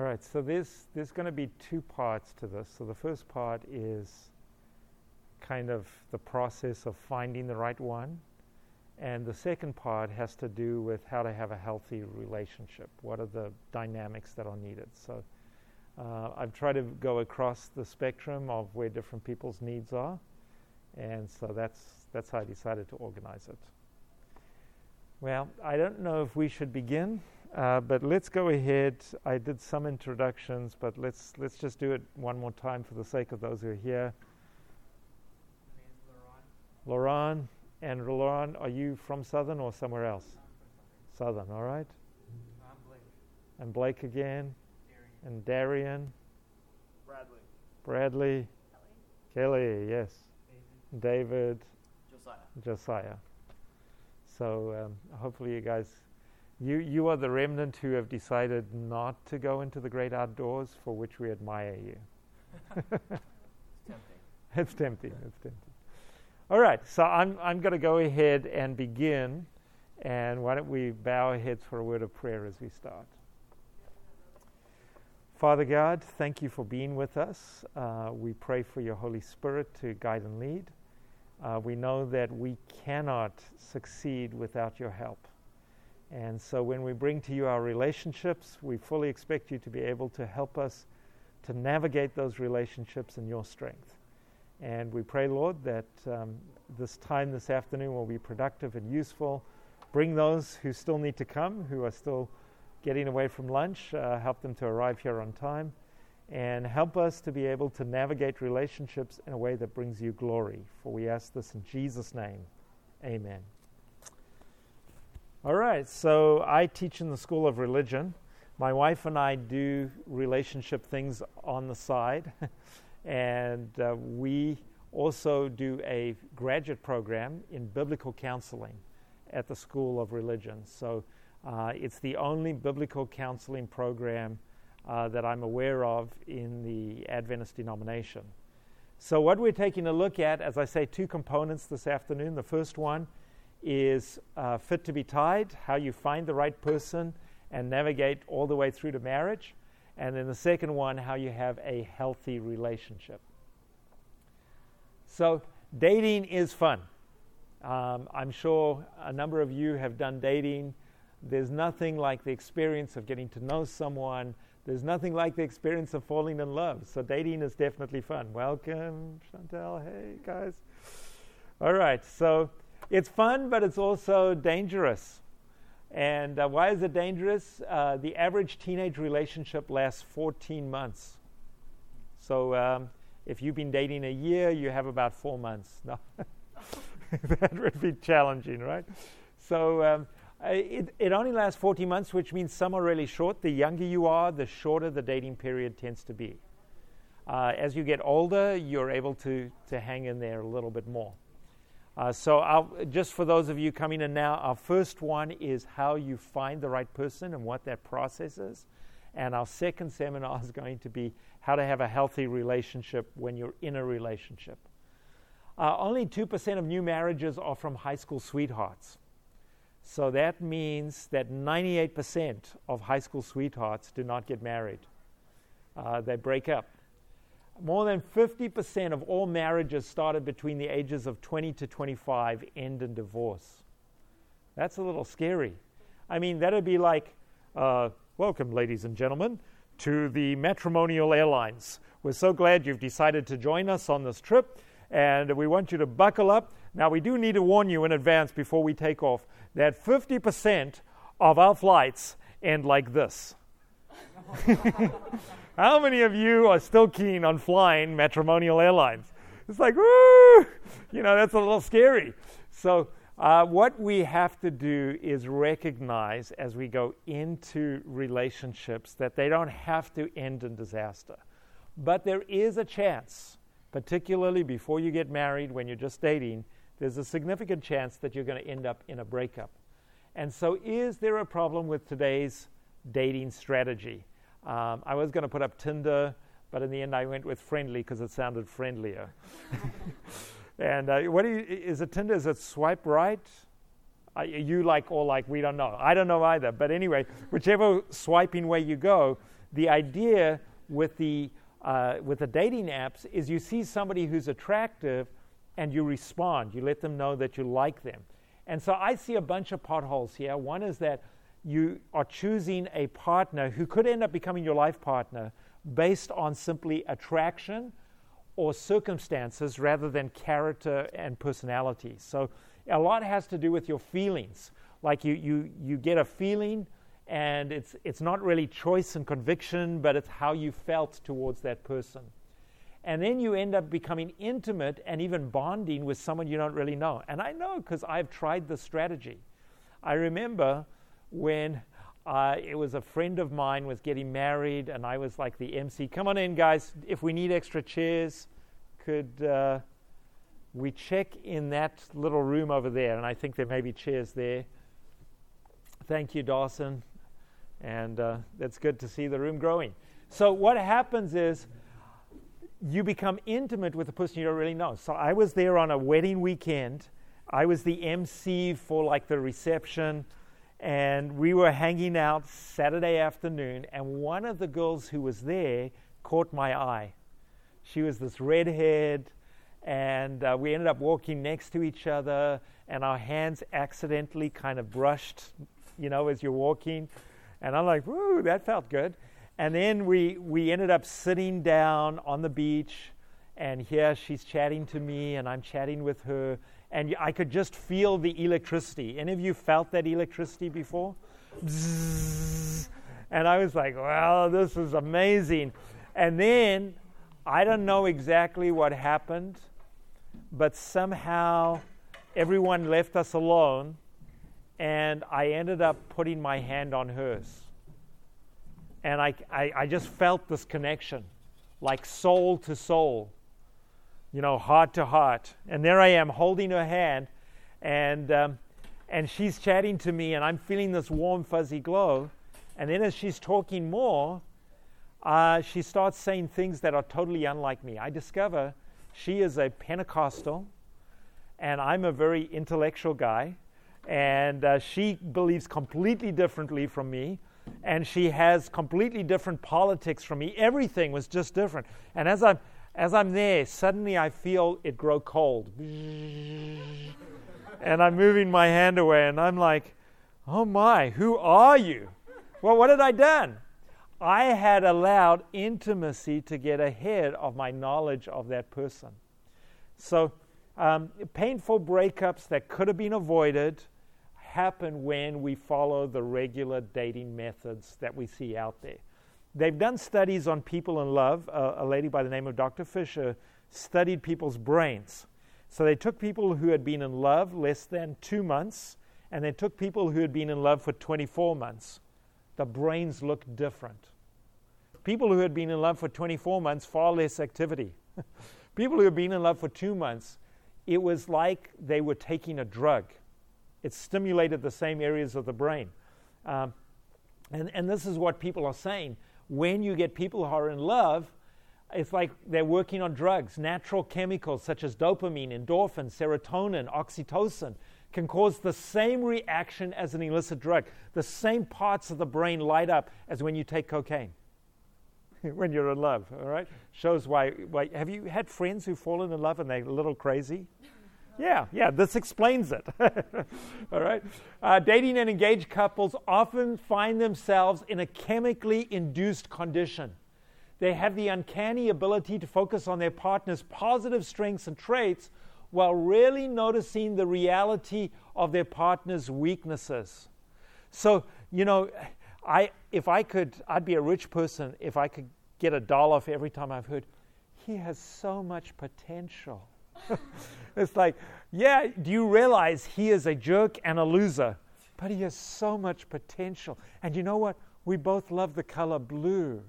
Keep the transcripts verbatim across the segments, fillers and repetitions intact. All right, so there's, there's going to be two parts to this. So the first part is kind of the process of finding the right one. And the second part has to do with how to have a healthy relationship. What are the dynamics that are needed? So uh, I've tried to go across the spectrum of where different people's needs are. And so that's that's how I decided to organize it. Well, I don't know if we should begin, uh, but let's go ahead. I did some introductions, but let's let's just do it one more time for the sake of those who are here. My name is Laurent. Laurent. And Laurent, are you from Southern or somewhere else? Southern. Southern, all right. I'm Blake. And Blake again. Darian. And Darian. Bradley. Bradley. Kelly. Kelly, yes. David. David. Josiah. Josiah. So um, hopefully you guys, you, you are the remnant who have decided not to go into the great outdoors, for which we admire you. It's tempting. It's tempting. It's tempting. All right, so I'm I'm going to go ahead and begin, and why don't we bow our heads for a word of prayer as we start. Father God, thank you for being with us. Uh, we pray for your Holy Spirit to guide and lead. Uh, we know that we cannot succeed without your help. And so when we bring to you our relationships, we fully expect you to be able to help us to navigate those relationships in your strength. And we pray, Lord, that um, this time this afternoon will be productive and useful. Bring those who still need to come, who are still getting away from lunch, uh, help them to arrive here on time, and help us to be able to navigate relationships in a way that brings you glory. For we ask this in Jesus' name. Amen. All right, so I teach in the School of Religion. My wife and I do relationship things on the side. And uh, we also do a graduate program in biblical counseling at the School of Religion. So uh, it's the only biblical counseling program uh, that I'm aware of in the Adventist denomination. So what we're taking a look at, as I say, two components this afternoon. The first one is uh, fit to be tied, how you find the right person and navigate all the way through to marriage. And then the second one, how you have a healthy relationship. So dating is fun. Um, I'm sure a number of you have done dating. There's nothing like the experience of getting to know someone. There's nothing like the experience of falling in love. So dating is definitely fun. Welcome, Chantal. Hey, guys. All right. So it's fun, but it's also dangerous. And uh, why is it dangerous? Uh, the average teenage relationship lasts fourteen months. So um, if you've been dating a year, you have about four months. No, that would be challenging, right? So um, it, it only lasts fourteen months, which means some are really short. The younger you are, the shorter the dating period tends to be. Uh, as you get older, you're able to, to hang in there a little bit more. Uh, so our, just for those of you coming in now, our first one is how you find the right person and what that process is. And our second seminar is going to be how to have a healthy relationship when you're in a relationship. Uh, only two percent of new marriages are from high school sweethearts. So that means that ninety-eight percent of high school sweethearts do not get married. Uh, they break up. More than fifty percent of all marriages started between the ages of twenty to twenty-five end in divorce. That's a little scary. I mean, that would be like, uh, welcome, ladies and gentlemen, to the matrimonial airlines. We're so glad you've decided to join us on this trip, and we want you to buckle up. Now, we do need to warn you in advance before we take off that fifty percent of our flights end like this. How many of you are still keen on flying matrimonial airlines? It's like, woo! You know, that's a little scary. So uh, what we have to do is recognize as we go into relationships that they don't have to end in disaster. But there is a chance, particularly before you get married, when you're just dating, there's a significant chance that you're going to end up in a breakup. And so is there a problem with today's dating strategy? Um, I was going to put up Tinder, but in the end I went with Friendly because it sounded friendlier. And uh, what do you, is it Tinder? Is it swipe right? Are you like or like? We don't know. I don't know either. But anyway, whichever swiping way you go, the idea with the uh, with the dating apps is you see somebody who's attractive and you respond. You let them know that you like them. And so I see a bunch of potholes here. One is that you are choosing a partner who could end up becoming your life partner based on simply attraction or circumstances rather than character and personality. So a lot has to do with your feelings. Like you you you get a feeling, and it's it's not really choice and conviction, but it's how you felt towards that person. And then you end up becoming intimate and even bonding with someone you don't really know. And I know because I've tried this strategy. I remember when uh, it was a friend of mine was getting married, and I was like the M C. Come on in, guys. If we need extra chairs, could uh, we check in that little room over there? And I think there may be chairs there. Thank you, Dawson. And uh, it's good to see the room growing. So what happens is you become intimate with the person you don't really know. So I was there on a wedding weekend. I was the M C for like the reception. And we were hanging out Saturday afternoon. And one of the girls who was there caught my eye. She was this redhead. And uh, we ended up walking next to each other. And our hands accidentally kind of brushed, you know, as you're walking. And I'm like, woo, that felt good. And then we, we ended up sitting down on the beach, and here she's chatting to me and I'm chatting with her, and I could just feel the electricity. Any of you felt that electricity before? Bzzz. And I was like, wow, this is amazing. And then I don't know exactly what happened, but somehow everyone left us alone. And I ended up putting my hand on hers. And I, I, I just felt this connection, like soul to soul, you know, heart to heart. And there I am holding her hand, and um, and she's chatting to me, and I'm feeling this warm, fuzzy glow. And then as she's talking more, uh, she starts saying things that are totally unlike me. I discover she is a Pentecostal, and I'm a very intellectual guy. And uh, she believes completely differently from me, and she has completely different politics from me. Everything was just different. And as I'm, as I'm there, suddenly I feel it grow cold. And I'm moving my hand away, and I'm like, oh my, who are you? Well, what had I done? I had allowed intimacy to get ahead of my knowledge of that person. So um, painful breakups that could have been avoided happen when we follow the regular dating methods that we see out there. They've done studies on people in love. Uh, a lady by the name of Doctor Fisher studied people's brains. So they took people who had been in love less than two months, and they took people who had been in love for twenty-four months. The brains looked different. People who had been in love for twenty-four months, far less activity. People who had been in love for two months, it was like they were taking a drug. It stimulated the same areas of the brain. Um, and, and this is what people are saying. When you get people who are in love, it's like they're working on drugs. Natural chemicals such as dopamine, endorphin, serotonin, oxytocin can cause the same reaction as an illicit drug. The same parts of the brain light up as when you take cocaine, when you're in love, all right? Shows why, why. Have you had friends who've fallen in love and they're a little crazy? Yeah, yeah, this explains it. All right. Uh, dating and engaged couples often find themselves in a chemically induced condition. They have the uncanny ability to focus on their partner's positive strengths and traits while rarely noticing the reality of their partner's weaknesses. So, you know, I if I could, I'd be a rich person if I could get a dollar for every time I've heard, he has so much potential. It's like, yeah, do you realize he is a jerk and a loser? But he has so much potential. And you know what? We both love the color blue.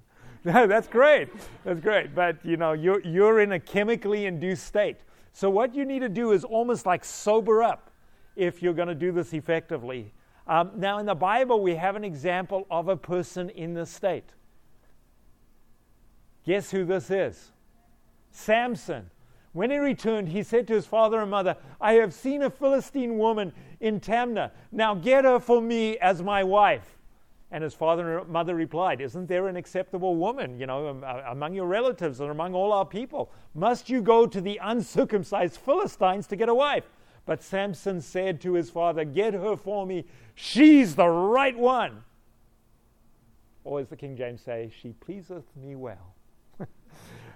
That's great. That's great. But, you know, you're, you're in a chemically induced state. So what you need to do is almost like sober up if you're going to do this effectively. Um, now, in the Bible, we have an example of a person in this state. Guess who this is? Samson. When he returned, he said to his father and mother, I have seen a Philistine woman in Timnah. Now get her for me as my wife. And his father and mother replied, isn't there an acceptable woman, you know, among your relatives and among all our people? Must you go to the uncircumcised Philistines to get a wife? But Samson said to his father, get her for me. She's the right one. Or as the King James say, she pleaseth me well.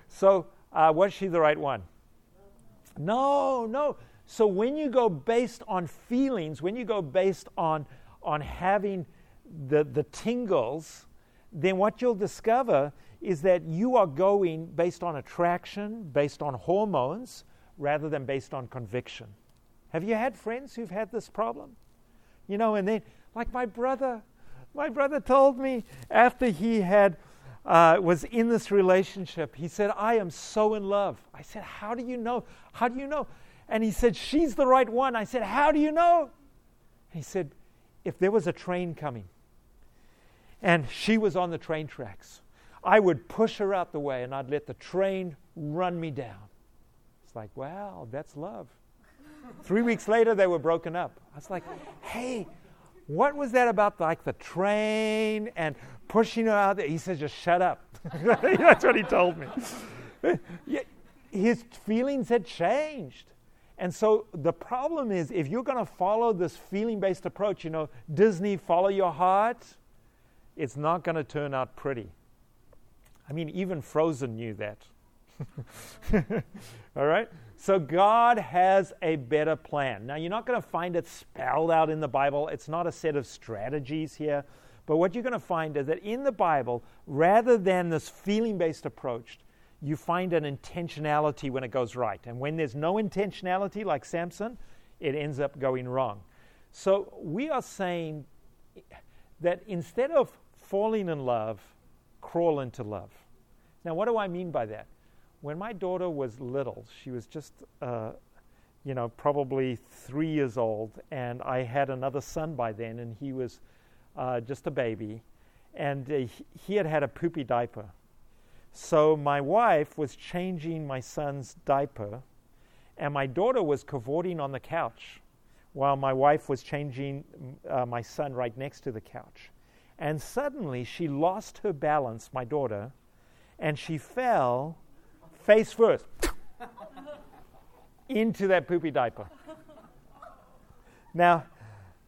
So uh, was she the right one? No, no. So when you go based on feelings, when you go based on, on having the the tingles, then what you'll discover is that you are going based on attraction, based on hormones, rather than based on conviction. Have you had friends who've had this problem? You know, and then, like my brother, my brother told me after he had uh, was in this relationship, he said, I am so in love. I said, how do you know? How do you know? And he said, she's the right one. I said, how do you know? And he said, if there was a train coming, and she was on the train tracks, I would push her out the way and I'd let the train run me down. It's like, wow, that's love. Three weeks later, they were broken up. I was like, hey, what was that about, like the train and pushing her out there? He said, just shut up. That's what he told me. His feelings had changed. And so the problem is, if you're going to follow this feeling-based approach, you know, Disney, follow your heart, it's not going to turn out pretty. I mean, even Frozen knew that. All right? So God has a better plan. Now, you're not going to find it spelled out in the Bible. It's not a set of strategies here. But what you're going to find is that in the Bible, rather than this feeling-based approach, you find an intentionality when it goes right. And when there's no intentionality, like Samson, it ends up going wrong. So we are saying that instead of falling in love, crawl into love. Now, what do I mean by that? When my daughter was little, she was just, uh, you know, probably three years old, and I had another son by then, and he was uh, just a baby, and uh, he had had a poopy diaper. So my wife was changing my son's diaper, and my daughter was cavorting on the couch while my wife was changing uh, my son right next to the couch. And suddenly she lost her balance, my daughter, and she fell face first into that poopy diaper. Now,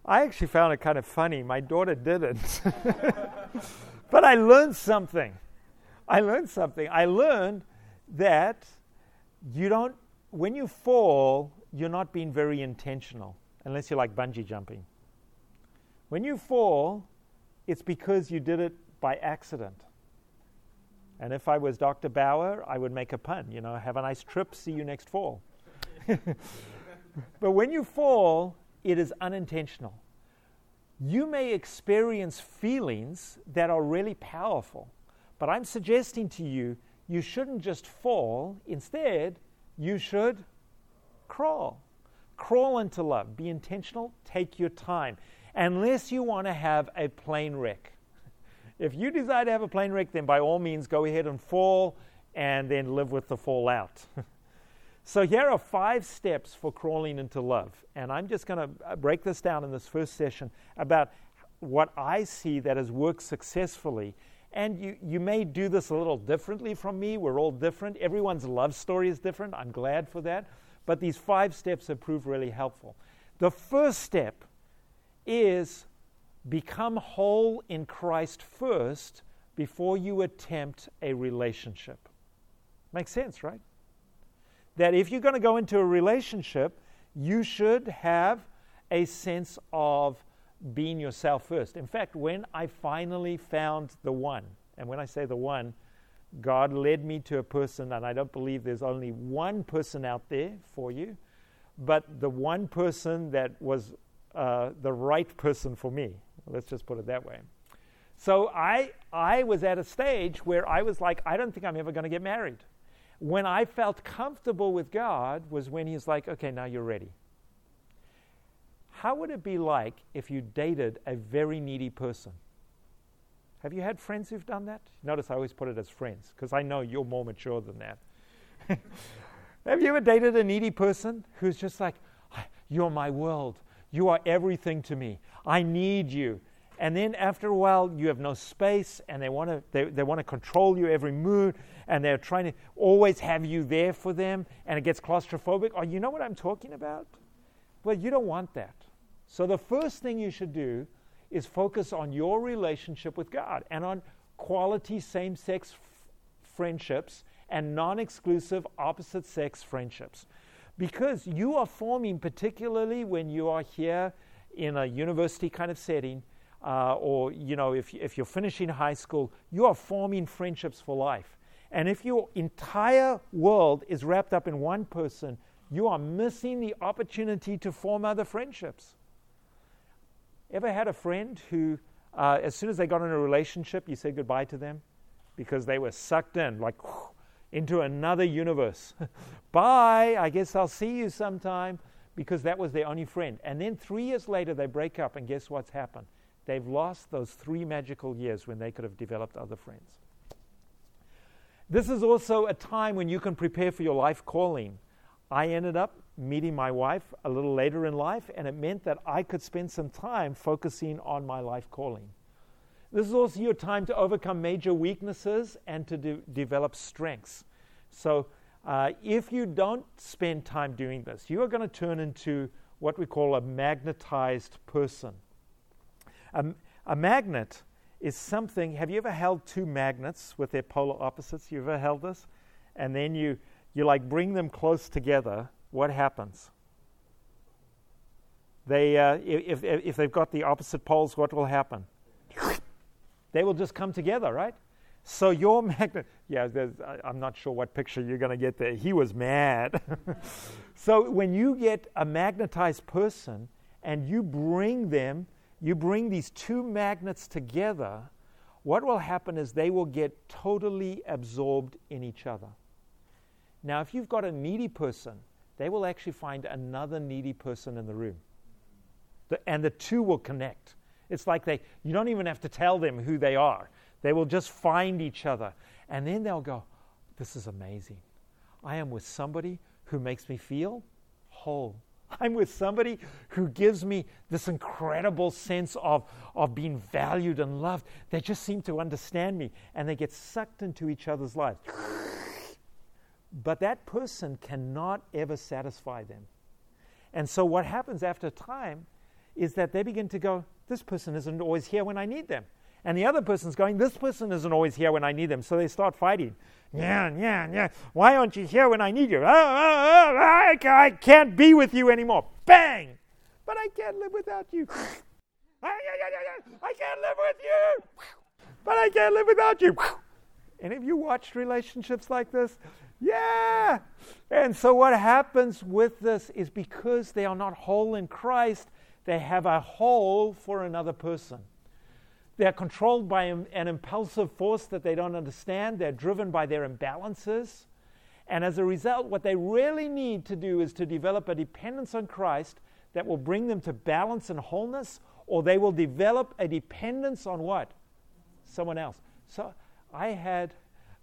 I actually found it kind of funny. My daughter didn't. But I learned something. I learned something. I learned that you don't, when you fall, you're not being very intentional, unless you're like bungee jumping. When you fall, it's because you did it by accident. And if I was Doctor Bauer, I would make a pun, you know, have a nice trip, see you next fall. But when you fall, it is unintentional. You may experience feelings that are really powerful. But I'm suggesting to you, you shouldn't just fall. Instead, you should crawl. Crawl into love. Be intentional. Take your time. Unless you want to have a plane wreck. If you decide to have a plane wreck, then by all means, go ahead and fall and then live with the fallout. So here are five steps for crawling into love. And I'm just going to break this down in this first session about what I see that has worked successfully. And you, you may do this a little differently from me. We're all different. Everyone's love story is different. I'm glad for that. But these five steps have proved really helpful. The first step is become whole in Christ first before you attempt a relationship. Makes sense, right? That if you're going to go into a relationship, you should have a sense of being yourself first. In fact, when I finally found the one, and when I say the one, God led me to a person, and I don't believe there's only one person out there for you, but the one person that was uh, the right person for me. Let's just put it that way. So I, I was at a stage where I was like, I don't think I'm ever going to get married. When I felt comfortable with God was when he's like, okay, now you're ready. How would it be like if you dated a very needy person? Have you had friends who've done that? Notice I always put it as friends, because I know you're more mature than that. Have you ever dated a needy person who's just like, you're my world. You are everything to me. I need you. And then after a while, you have no space, and they want to they, they want to control your every mood, and they're trying to always have you there for them, and it gets claustrophobic. Oh, you know what I'm talking about? Well, you don't want that. So the first thing you should do is focus on your relationship with God and on quality same-sex f- friendships and non-exclusive opposite-sex friendships. Because you are forming, particularly when you are here in a university kind of setting, Uh, or, you know, if, if you're finishing high school, you are forming friendships for life. And if your entire world is wrapped up in one person, you are missing the opportunity to form other friendships. Ever had a friend who, uh, as soon as they got in a relationship, you said goodbye to them? Because they were sucked in, like, whoo, into another universe. Bye, I guess I'll see you sometime. Because that was their only friend. And then three years later, they break up, and guess what's happened? They've lost those three magical years when they could have developed other friends. This is also a time when you can prepare for your life calling. I ended up meeting my wife a little later in life, and it meant that I could spend some time focusing on my life calling. This is also your time to overcome major weaknesses and to de- develop strengths. So uh, if you don't spend time doing this, you are going to turn into what we call a magnetized person. A, a magnet is something. Have you ever held two magnets with their polar opposites? You ever held this? And then you, you like bring them close together. What happens? They uh, if if they've got the opposite poles, what will happen? They will just come together, right? So your magnet. Yeah, I, I'm not sure what picture you're going to get there. He was mad. So when you get a magnetized person and you bring them. You bring these two magnets together, what will happen is they will get totally absorbed in each other. Now, if you've got a needy person, they will actually find another needy person in the room. The, and the two will connect. It's like they, you don't even have to tell them who they are. They will just find each other. And then they'll go, this is amazing. I am with somebody who makes me feel whole. I'm with somebody who gives me this incredible sense of, of being valued and loved. They just seem to understand me, and they get sucked into each other's lives. But that person cannot ever satisfy them. And so what happens after time is that they begin to go, this person isn't always here when I need them. And the other person's going, this person isn't always here when I need them. So they start fighting. Yeah, yeah, yeah. Why aren't you here when I need you? Oh, oh, oh, I can't be with you anymore. Bang! But I can't live without you. I can't live with you. But I can't live without you. And have you watched relationships like this? Yeah! And so what happens with this is because they are not whole in Christ, they have a hole for another person. They're controlled by an impulsive force that they don't understand. They're driven by their imbalances. And as a result, what they really need to do is to develop a dependence on Christ that will bring them to balance and wholeness, or they will develop a dependence on what? Someone else. So I had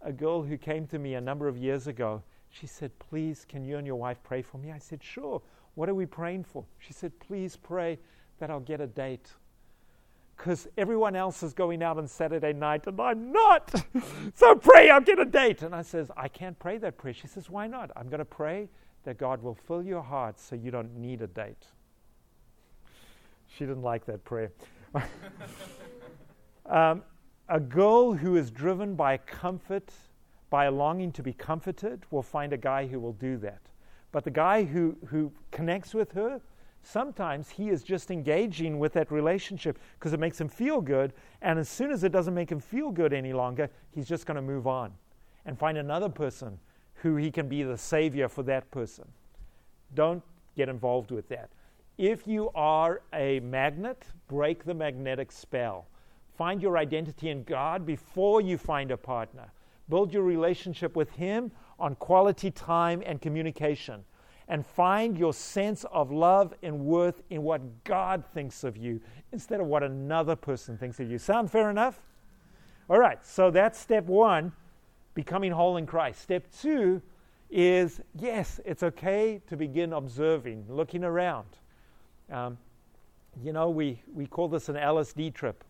a girl who came to me a number of years ago. She said, please, can you and your wife pray for me? I said, sure. What are we praying for? She said, please pray that I'll get a date. Because everyone else is going out on Saturday night and I'm not. So pray, I'll get a date. And I says, I can't pray that prayer. She says, why not? I'm going to pray that God will fill your heart so you don't need a date. She didn't like that prayer. um, a girl who is driven by comfort, by a longing to be comforted, will find a guy who will do that. But the guy who, who connects with her, sometimes he is just engaging with that relationship because it makes him feel good. And as soon as it doesn't make him feel good any longer, he's just going to move on and find another person who he can be the savior for that person. Don't get involved with that. If you are a magnet, break the magnetic spell. Find your identity in God before you find a partner. Build your relationship with Him on quality time and communication. And find your sense of love and worth in what God thinks of you instead of what another person thinks of you. Sound fair enough? All right, so that's step one, becoming whole in Christ. Step two is, yes, it's okay to begin observing, looking around. Um, you know, we, we call this an L S D trip.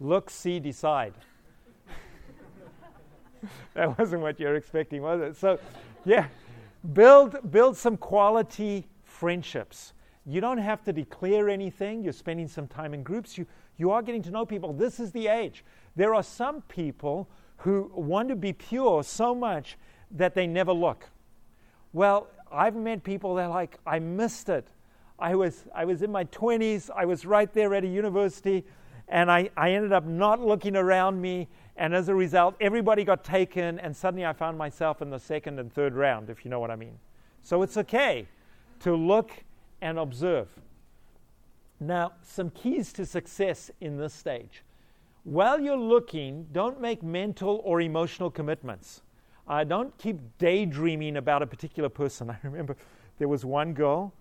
Look, see, decide. That wasn't what you were expecting, was it? So, yeah, build build some quality friendships. You don't have to declare anything. You're spending some time in groups. You you are getting to know people. This is the age. There are some people who want to be pure so much that they never look. Well, I've met people that are like, I missed it. I was I was in my twenties. I was right there at a university, and I, I ended up not looking around me. And as a result, everybody got taken, and suddenly I found myself in the second and third round, if you know what I mean. So it's okay to look and observe. Now, some keys to success in this stage. While you're looking, don't make mental or emotional commitments. Uh, don't keep daydreaming about a particular person. I remember there was one girl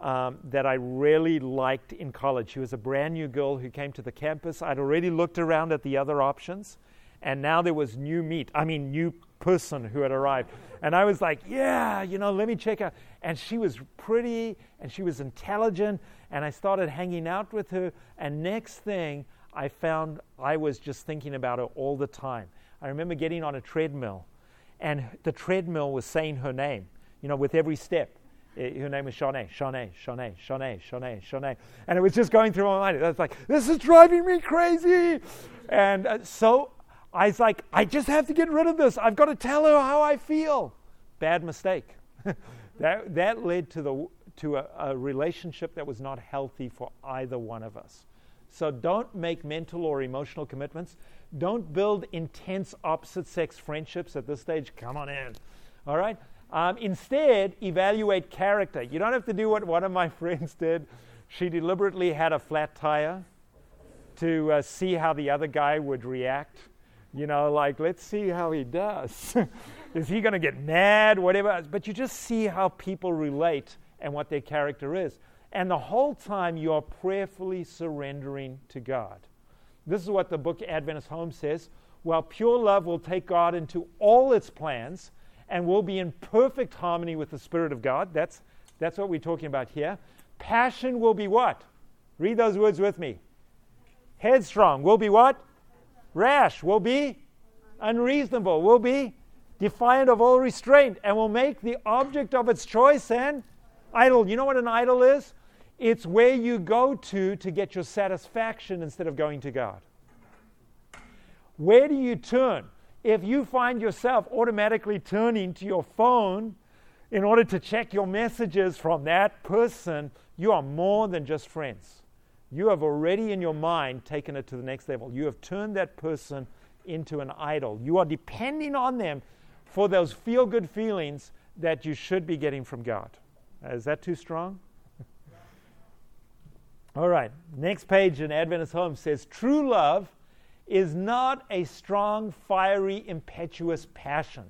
um, that I really liked in college. She was a brand new girl who came to the campus. I'd already looked around at the other options. And now there was new meat, I mean, new person who had arrived. And I was like, yeah, you know, let me check out. And she was pretty and she was intelligent. And I started hanging out with her. And next thing I found I was just thinking about her all the time. I remember getting on a treadmill and the treadmill was saying her name, you know, with every step. Her name was Shawnee, Shawnee, Shawnee, Shawnee, Shawnee, Shawnee. And it was just going through my mind. I was like, this is driving me crazy. And uh, so... I was like, I just have to get rid of this. I've got to tell her how I feel. Bad mistake. that that led to the to a, a relationship that was not healthy for either one of us. So don't make mental or emotional commitments. Don't build intense opposite sex friendships at this stage. Come on in. All right. Um, instead, evaluate character. You don't have to do what one of my friends did. She deliberately had a flat tire to uh, see how the other guy would react. You know, like, let's see how he does. Is he going to get mad, whatever? But you just see how people relate and what their character is. And the whole time you are prayerfully surrendering to God. This is what the book Adventist Home says. While pure love will take God into all its plans and will be in perfect harmony with the Spirit of God. That's, that's what we're talking about here. Passion will be what? Read those words with me. Headstrong will be what? Rash, will be unreasonable, will be defiant of all restraint, and will make the object of its choice an idol. You know what an idol is? It's where you go to to get your satisfaction instead of going to God. Where do you turn? If you find yourself automatically turning to your phone in order to check your messages from that person, you are more than just friends. You have already in your mind taken it to the next level. You have turned that person into an idol. You are depending on them for those feel-good feelings that you should be getting from God. Is that too strong? All right. Next page in Adventist Home says, true love is not a strong, fiery, impetuous passion.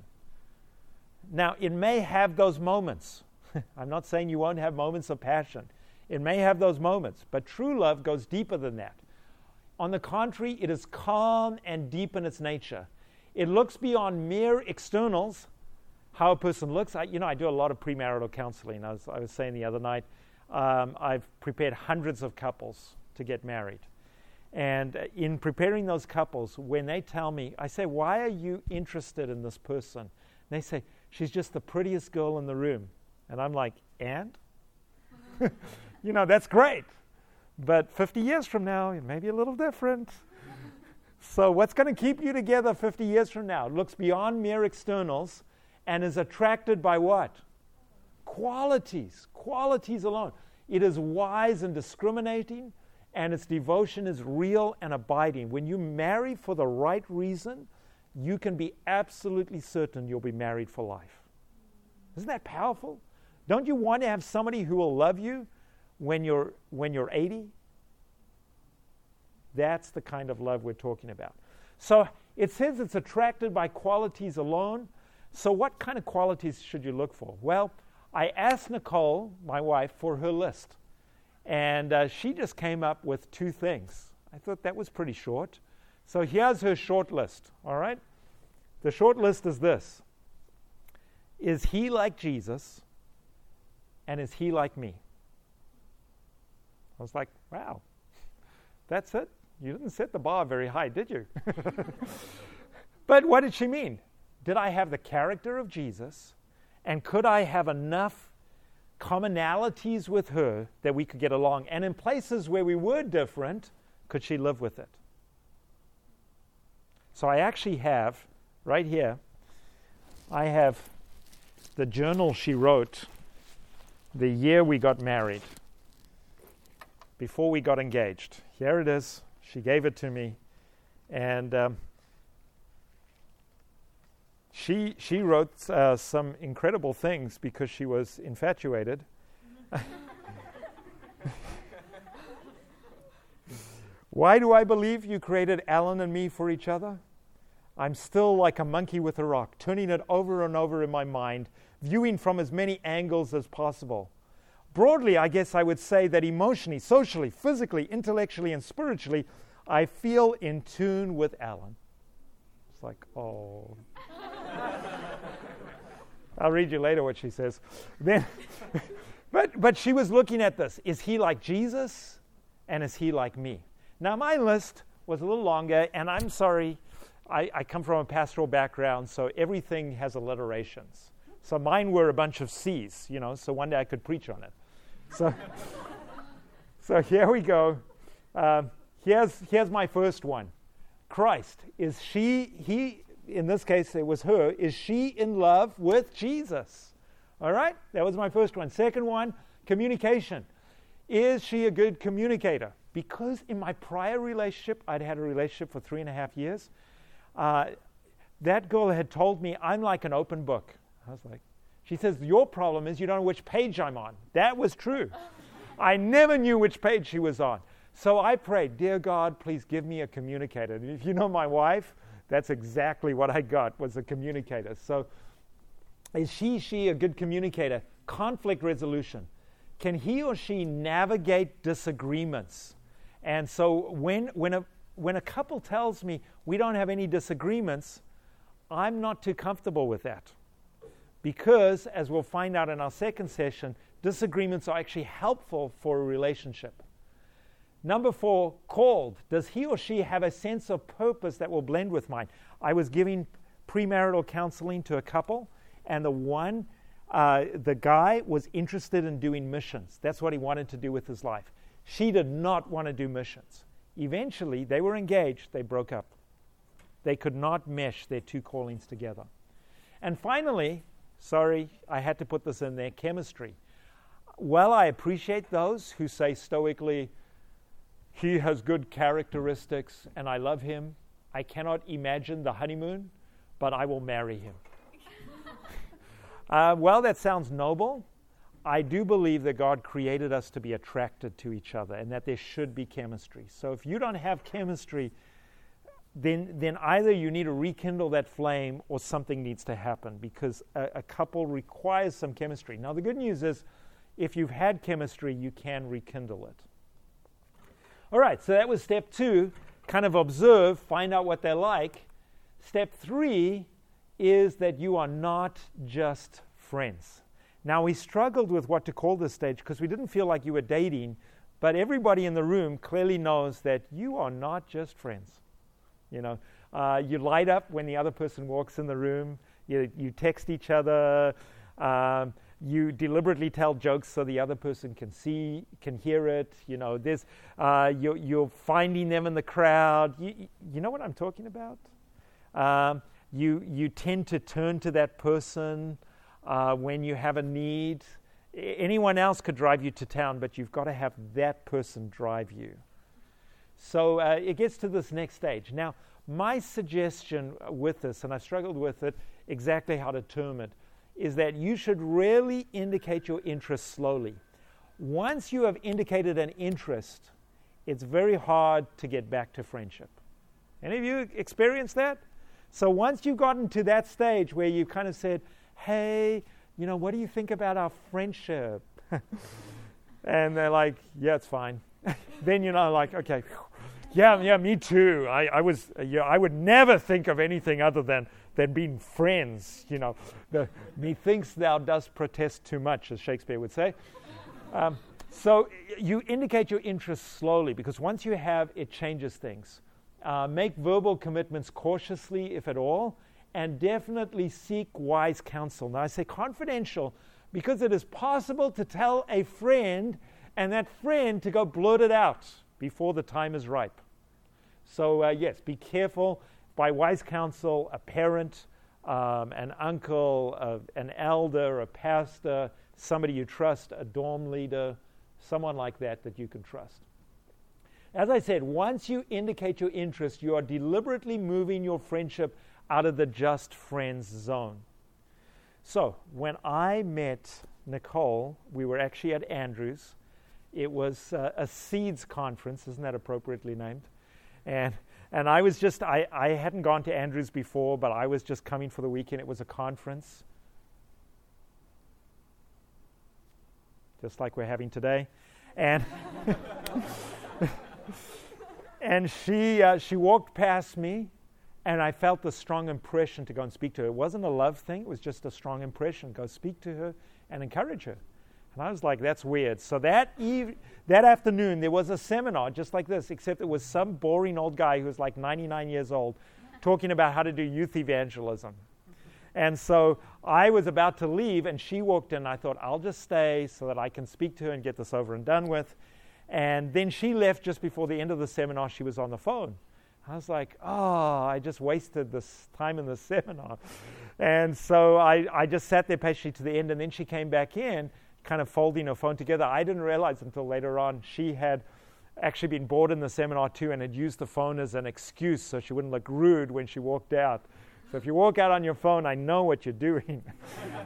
Now, it may have those moments. I'm not saying you won't have moments of passion. It may have those moments, but true love goes deeper than that. On the contrary, it is calm and deep in its nature. It looks beyond mere externals, how a person looks. I, you know, I do a lot of premarital counseling. I was, I was saying the other night, um, I've prepared hundreds of couples to get married. And in preparing those couples, when they tell me, I say, why are you interested in this person? And they say, she's just the prettiest girl in the room. And I'm like, and? You know, that's great, but fifty years from now, it may be a little different. So what's going to keep you together fifty years from now? It looks beyond mere externals and is attracted by what? Qualities, qualities alone. It is wise and discriminating, and its devotion is real and abiding. When you marry for the right reason, you can be absolutely certain you'll be married for life. Isn't that powerful? Don't you want to have somebody who will love you when you're when you're eighty? That's the kind of love we're talking about. So it says it's attracted by qualities alone. So what kind of qualities should you look for? Well, I asked Nicole, my wife, for her list. And uh, she just came up with two things. I thought that was pretty short. So here's her short list, all right? The short list is this. Is he like Jesus? And is he like me? I was like, wow, that's it? You didn't set the bar very high, did you? But what did she mean? Did I have the character of Jesus? And could I have enough commonalities with her that we could get along? And in places where we were different, could she live with it? So I actually have, right here, I have the journal she wrote the year we got married, before we got engaged. Here it is. She gave it to me. And um, she she wrote uh, some incredible things because she was infatuated. Why do I believe you created Alan and me for each other? I'm still like a monkey with a rock, turning it over and over in my mind, viewing from as many angles as possible. Broadly, I guess I would say that emotionally, socially, physically, intellectually, and spiritually, I feel in tune with Alan. It's like, oh. I'll read you later what she says. Then, but, but she was looking at this. Is he like Jesus? And is he like me? Now, my list was a little longer, and I'm sorry. I, I come from a pastoral background, so everything has alliterations. So mine were a bunch of C's, you know, so one day I could preach on it. So so here we go. Uh, here's here's my first one. Christ, is she, he, in this case it was her, is she in love with Jesus? All right, that was my first one. Second one, communication. Is she a good communicator? Because in my prior relationship, I'd had a relationship for three and a half years, Uh, that girl had told me, I'm like an open book. I was like, she says, your problem is you don't know which page I'm on. That was true. I never knew which page she was on. So I prayed, dear God, please give me a communicator. And if you know my wife, that's exactly what I got, was a communicator. So is she, she a good communicator? Conflict resolution. Can he or she navigate disagreements? And so when, when a When a couple tells me we don't have any disagreements, I'm not too comfortable with that. Because, as we'll find out in our second session, disagreements are actually helpful for a relationship. Number four, called. Does he or she have a sense of purpose that will blend with mine? I was giving premarital counseling to a couple, and the one, uh, the guy was interested in doing missions. That's what he wanted to do with his life. She did not want to do missions. Eventually, they were engaged, they broke up. They could not mesh their two callings together. And finally, sorry, I had to put this in there, chemistry. While I appreciate those who say stoically, he has good characteristics and I love him, I cannot imagine the honeymoon, but I will marry him. uh, well, that sounds noble. I do believe that God created us to be attracted to each other and that there should be chemistry. So if you don't have chemistry, then then either you need to rekindle that flame or something needs to happen, because a, a couple requires some chemistry. Now, the good news is if you've had chemistry, you can rekindle it. All right, so that was step two, kind of observe, find out what they're like. Step three is that you are not just friends. Now, we struggled with what to call this stage because we didn't feel like you were dating, but everybody in the room clearly knows that you are not just friends. You know, uh, you light up when the other person walks in the room, you, you text each other, um, you deliberately tell jokes so the other person can see, can hear it, you know, there's, uh, you're, you're finding them in the crowd. You, you know what I'm talking about? Um, you, you tend to turn to that person Uh, when you have a need. Anyone else could drive you to town, but you've got to have that person drive you. So uh, it gets to this next stage. Now, my suggestion with this, and I struggled with it, exactly how to term it, is that you should really indicate your interest slowly. Once you have indicated an interest, it's very hard to get back to friendship. Any of you experienced that? So once you've gotten to that stage where you've kind of said, hey, you know, what do you think about our friendship? And they're like, yeah, it's fine. Then, you know, like, okay, yeah, yeah, me too. I, I was, yeah, I would never think of anything other than, than being friends, you know. The, methinks thou dost protest too much, as Shakespeare would say. Um, So you indicate your interest slowly, because once you have, it changes things. Uh, make verbal commitments cautiously, if at all, and definitely seek wise counsel. Now, I say confidential because it is possible to tell a friend and that friend to go blurt it out before the time is ripe. So uh, yes, be careful. By wise counsel, a parent, um, an uncle, uh, an elder, a pastor, somebody you trust, a dorm leader, someone like that that you can trust. As I said, once you indicate your interest, you are deliberately moving your friendship out of the just friends zone. So when I met Nicole, we were actually at Andrews. It was uh, a SEEDS conference, isn't that appropriately named? And and I was just, I, I hadn't gone to Andrews before, but I was just coming for the weekend. It was a conference, just like we're having today. And and she uh, she walked past me, and I felt the strong impression to go and speak to her. It wasn't a love thing. It was just a strong impression. Go speak to her and encourage her. And I was like, that's weird. So that eve- that afternoon, there was a seminar just like this, except it was some boring old guy who was like ninety-nine years old talking about how to do youth evangelism. And so I was about to leave, and she walked in. I thought, I'll just stay so that I can speak to her and get this over and done with. And then she left just before the end of the seminar. She was on the phone. I was like, oh, I just wasted this time in the seminar. And so I, I just sat there patiently to the end, and then she came back in, kind of folding her phone together. I didn't realize until later on she had actually been bored in the seminar too and had used the phone as an excuse so she wouldn't look rude when she walked out. So if you walk out on your phone, I know what you're doing.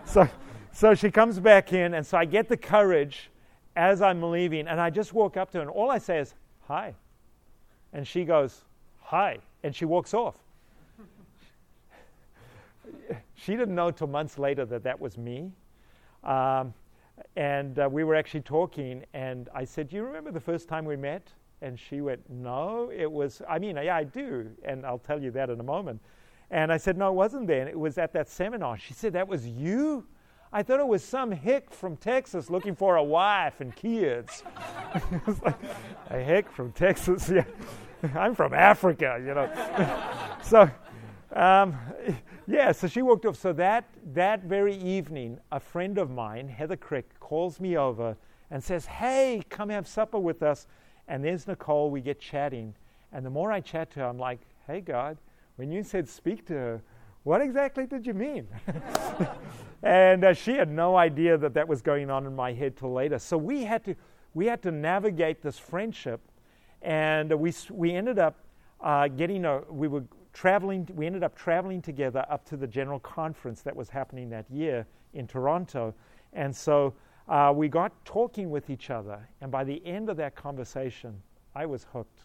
so, so she comes back in, and so I get the courage as I'm leaving, and I just walk up to her, and all I say is, hi. And she goes, hi, and she walks off. She didn't know till months later that that was me. Um, and uh, we were actually talking, and I said, do you remember the first time we met? And she went, no, it was, I mean, yeah, I do, and I'll tell you that in a moment. And I said, no, it wasn't then. It was at that seminar. She said, that was you? I thought it was some hick from Texas looking for a wife and kids. It was like, a hick from Texas, yeah. I'm from Africa, you know. so, um, yeah, so she walked off. So that that very evening, a friend of mine, Heather Crick, calls me over and says, hey, come have supper with us. And there's Nicole. We get chatting. And the more I chat to her, I'm like, hey, God, when you said speak to her, what exactly did you mean? And uh, she had no idea that that was going on in my head till later. So we had to we had to navigate this friendship. And we we ended up uh, getting a, we were traveling, we ended up traveling together up to the general conference that was happening that year in Toronto. And so uh, we got talking with each other. And by the end of that conversation, I was hooked.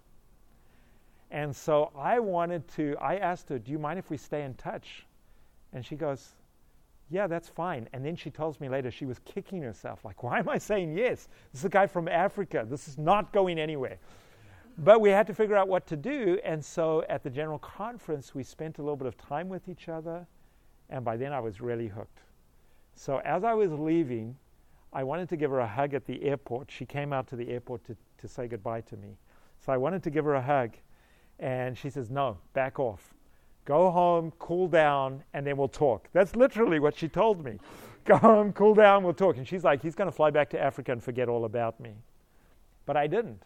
And so I wanted to, I asked her, do you mind if we stay in touch? And she goes, yeah, that's fine. And then she tells me later she was kicking herself. Like, why am I saying yes? This is a guy from Africa. This is not going anywhere. But we had to figure out what to do, and so at the general conference, we spent a little bit of time with each other, and by then I was really hooked. So as I was leaving, I wanted to give her a hug at the airport. She came out to the airport to, to say goodbye to me. So I wanted to give her a hug, and she says, no, back off. Go home, cool down, and then we'll talk. That's literally what she told me. Go home, cool down, we'll talk. And she's like, he's going to fly back to Africa and forget all about me. But I didn't.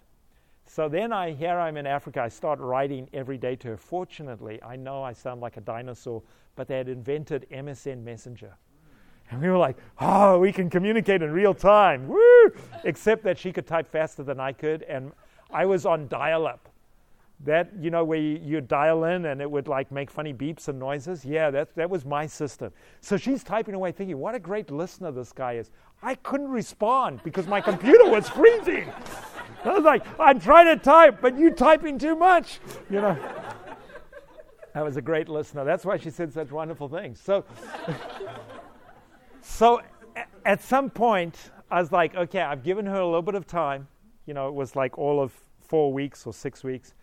So then I, here I'm in Africa, I start writing every day to her. Fortunately, I know I sound like a dinosaur, but they had invented M S N Messenger. And we were like, oh, we can communicate in real time, woo! Except that she could type faster than I could, and I was on dial-up. That, you know, where you, you dial in and it would like make funny beeps and noises? Yeah, that, that was my system. So she's typing away thinking, what a great listener this guy is. I couldn't respond because my computer was freezing. I was like, I'm trying to type, but you typing too much. You know, I was a great listener. That's why she said such wonderful things. So, so a- at some point, I was like, okay, I've given her a little bit of time. You know, it was like all of four weeks or six weeks.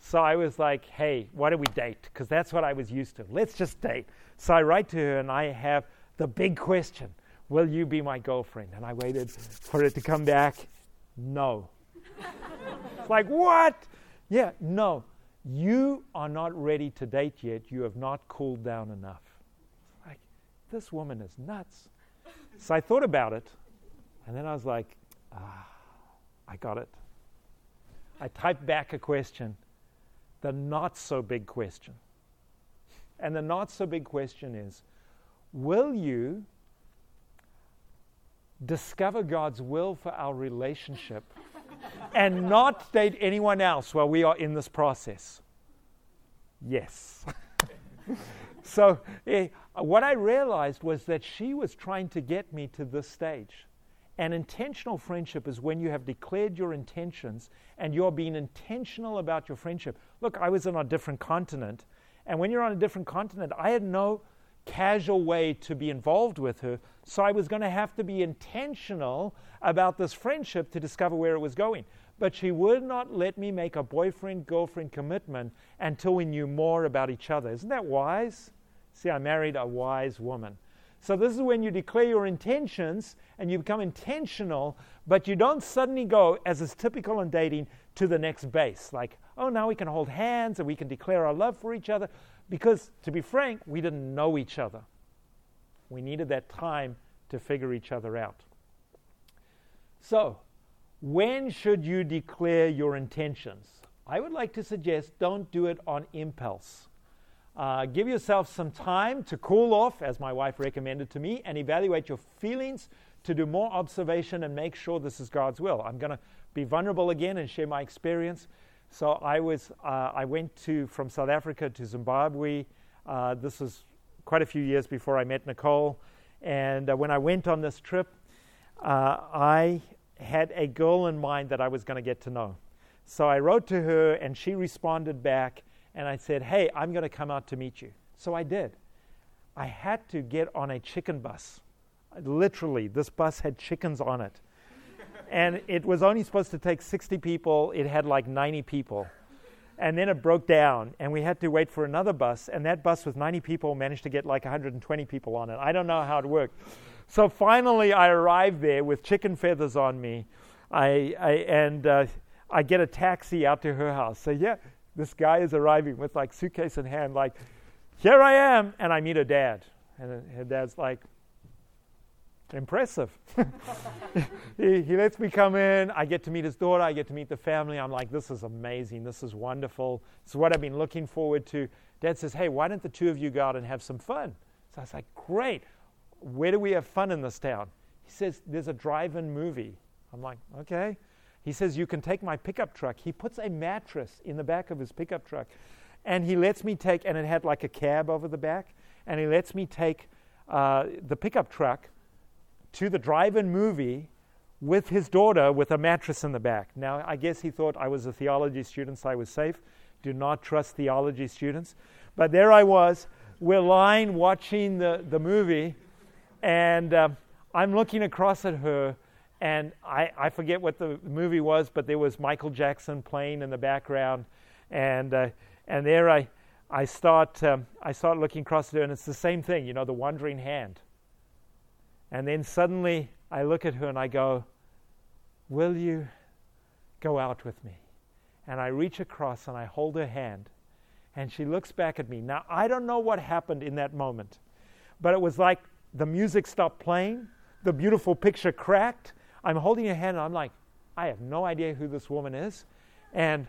So I was like, hey, why don't we date? Because that's what I was used to. Let's just date. So I write to her, and I have the big question. Will you be my girlfriend? And I waited for it to come back. no. It's like, what? Yeah, no. You are not ready to date yet. You have not cooled down enough. It's like, this woman is nuts. So I thought about it, and then I was like, ah, I got it. I typed back a question, the not-so-big question. And the not-so-big question is, will you discover God's will for our relationship and not date anyone else while we are in this process? Yes. So eh, what I realized was that she was trying to get me to this stage. An intentional friendship is when you have declared your intentions and you're being intentional about your friendship. Look, I was on a different continent, and when you're on a different continent, I had no casual way to be involved with her, so I was going to have to be intentional about this friendship to discover where it was going. But she would not let me make a boyfriend-girlfriend commitment until we knew more about each other. Isn't that wise? See, I married a wise woman. So this is when you declare your intentions and you become intentional, but you don't suddenly go, as is typical in dating, to the next base. Like, oh, now we can hold hands and we can declare our love for each other. Because, to be frank, we didn't know each other. We needed that time to figure each other out. So, when should you declare your intentions? I would like to suggest don't do it on impulse. Uh, give yourself some time to cool off, as my wife recommended to me, and evaluate your feelings, to do more observation and make sure this is God's will. I'm going to be vulnerable again and share my experience. So I was uh, I went to from South Africa to Zimbabwe. Uh, this was quite a few years before I met Nicole. And uh, when I went on this trip, uh, I had a girl in mind that I was going to get to know. So I wrote to her, and she responded back. And I said, hey, I'm going to come out to meet you. So I did. I had to get on a chicken bus. Literally, this bus had chickens on it. And it was only supposed to take sixty people. It had like ninety people. And then it broke down. And we had to wait for another bus. And that bus with ninety people managed to get like one hundred twenty people on it. I don't know how it worked. So finally, I arrived there with chicken feathers on me. I, I And uh, I get a taxi out to her house. So yeah. This guy is arriving with like suitcase in hand, like, here I am, and I meet her dad. And her dad's like, impressive. he, he lets me come in. I get to meet his daughter. I get to meet the family. I'm like, this is amazing. This is wonderful. This is what I've been looking forward to. Dad says, hey, why don't the two of you go out and have some fun? So I was like, great. Where do we have fun in this town? He says, there's a drive-in movie. I'm like, okay. He says, you can take my pickup truck. He puts a mattress in the back of his pickup truck. And he lets me take, and it had like a cab over the back. And he lets me take uh, the pickup truck to the drive-in movie with his daughter with a mattress in the back. Now, I guess he thought I was a theology student, so I was safe. Do not trust theology students. But there I was. We're lying watching the, the movie. And uh, I'm looking across at her. And I, I forget what the movie was, but there was Michael Jackson playing in the background, and uh, and there I I start um, I start looking across at her, and it's the same thing, you know, the wandering hand. And then suddenly I look at her and I go, "Will you go out with me?" And I reach across and I hold her hand, and she looks back at me. Now I don't know what happened in that moment, but it was like the music stopped playing, the beautiful picture cracked. I'm holding her hand, and I'm like, I have no idea who this woman is. And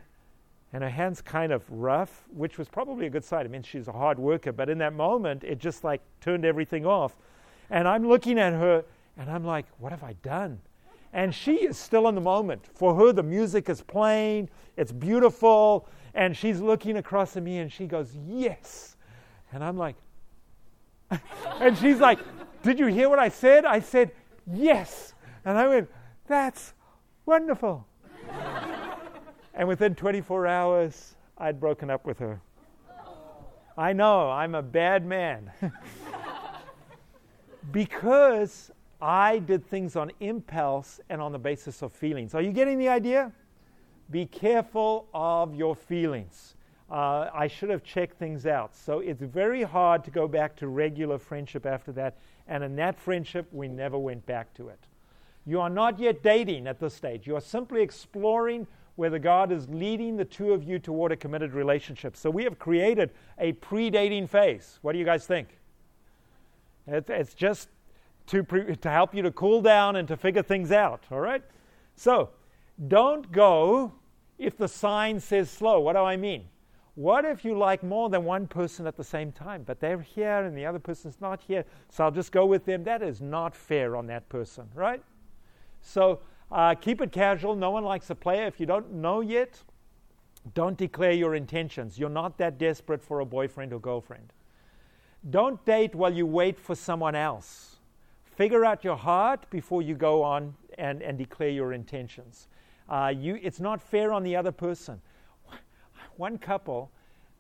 and her hand's kind of rough, which was probably a good sign. I mean, she's a hard worker. But in that moment, it just like turned everything off. And I'm looking at her, and I'm like, what have I done? And she is still in the moment. For her, the music is playing. It's beautiful. And she's looking across at me, and she goes, yes. And I'm like, and she's like, did you hear what I said? I said, yes. And I went, that's wonderful. And within twenty-four hours, I'd broken up with her. I know, I'm a bad man. Because I did things on impulse and on the basis of feelings. Are you getting the idea? Be careful of your feelings. Uh, I should have checked things out. So it's very hard to go back to regular friendship after that. And in that friendship, we never went back to it. You are not yet dating at this stage. You are simply exploring whether God is leading the two of you toward a committed relationship. So we have created a pre-dating phase. What do you guys think? It's just to, pre- to help you to cool down and to figure things out, all right? So don't go if the sign says slow. What do I mean? What if you like more than one person at the same time, but they're here and the other person's not here, so I'll just go with them? That is not fair on that person, right? So uh, keep it casual. No one likes a player. If you don't know yet, don't declare your intentions. You're not that desperate for a boyfriend or girlfriend. Don't date while you wait for someone else. Figure out your heart before you go on and, and declare your intentions. Uh, you, it's not fair on the other person. One couple,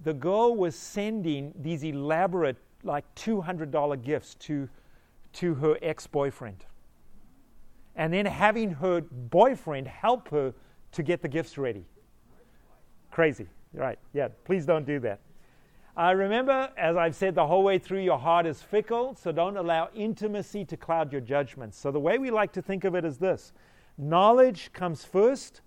the girl was sending these elaborate, like two hundred dollars gifts to, to her ex-boyfriend, and then having her boyfriend help her to get the gifts ready. Crazy, right? Yeah, please don't do that. Uh, remember, as I've said the whole way through, your heart is fickle, so don't allow intimacy to cloud your judgments. So the way we like to think of it is this: knowledge comes first,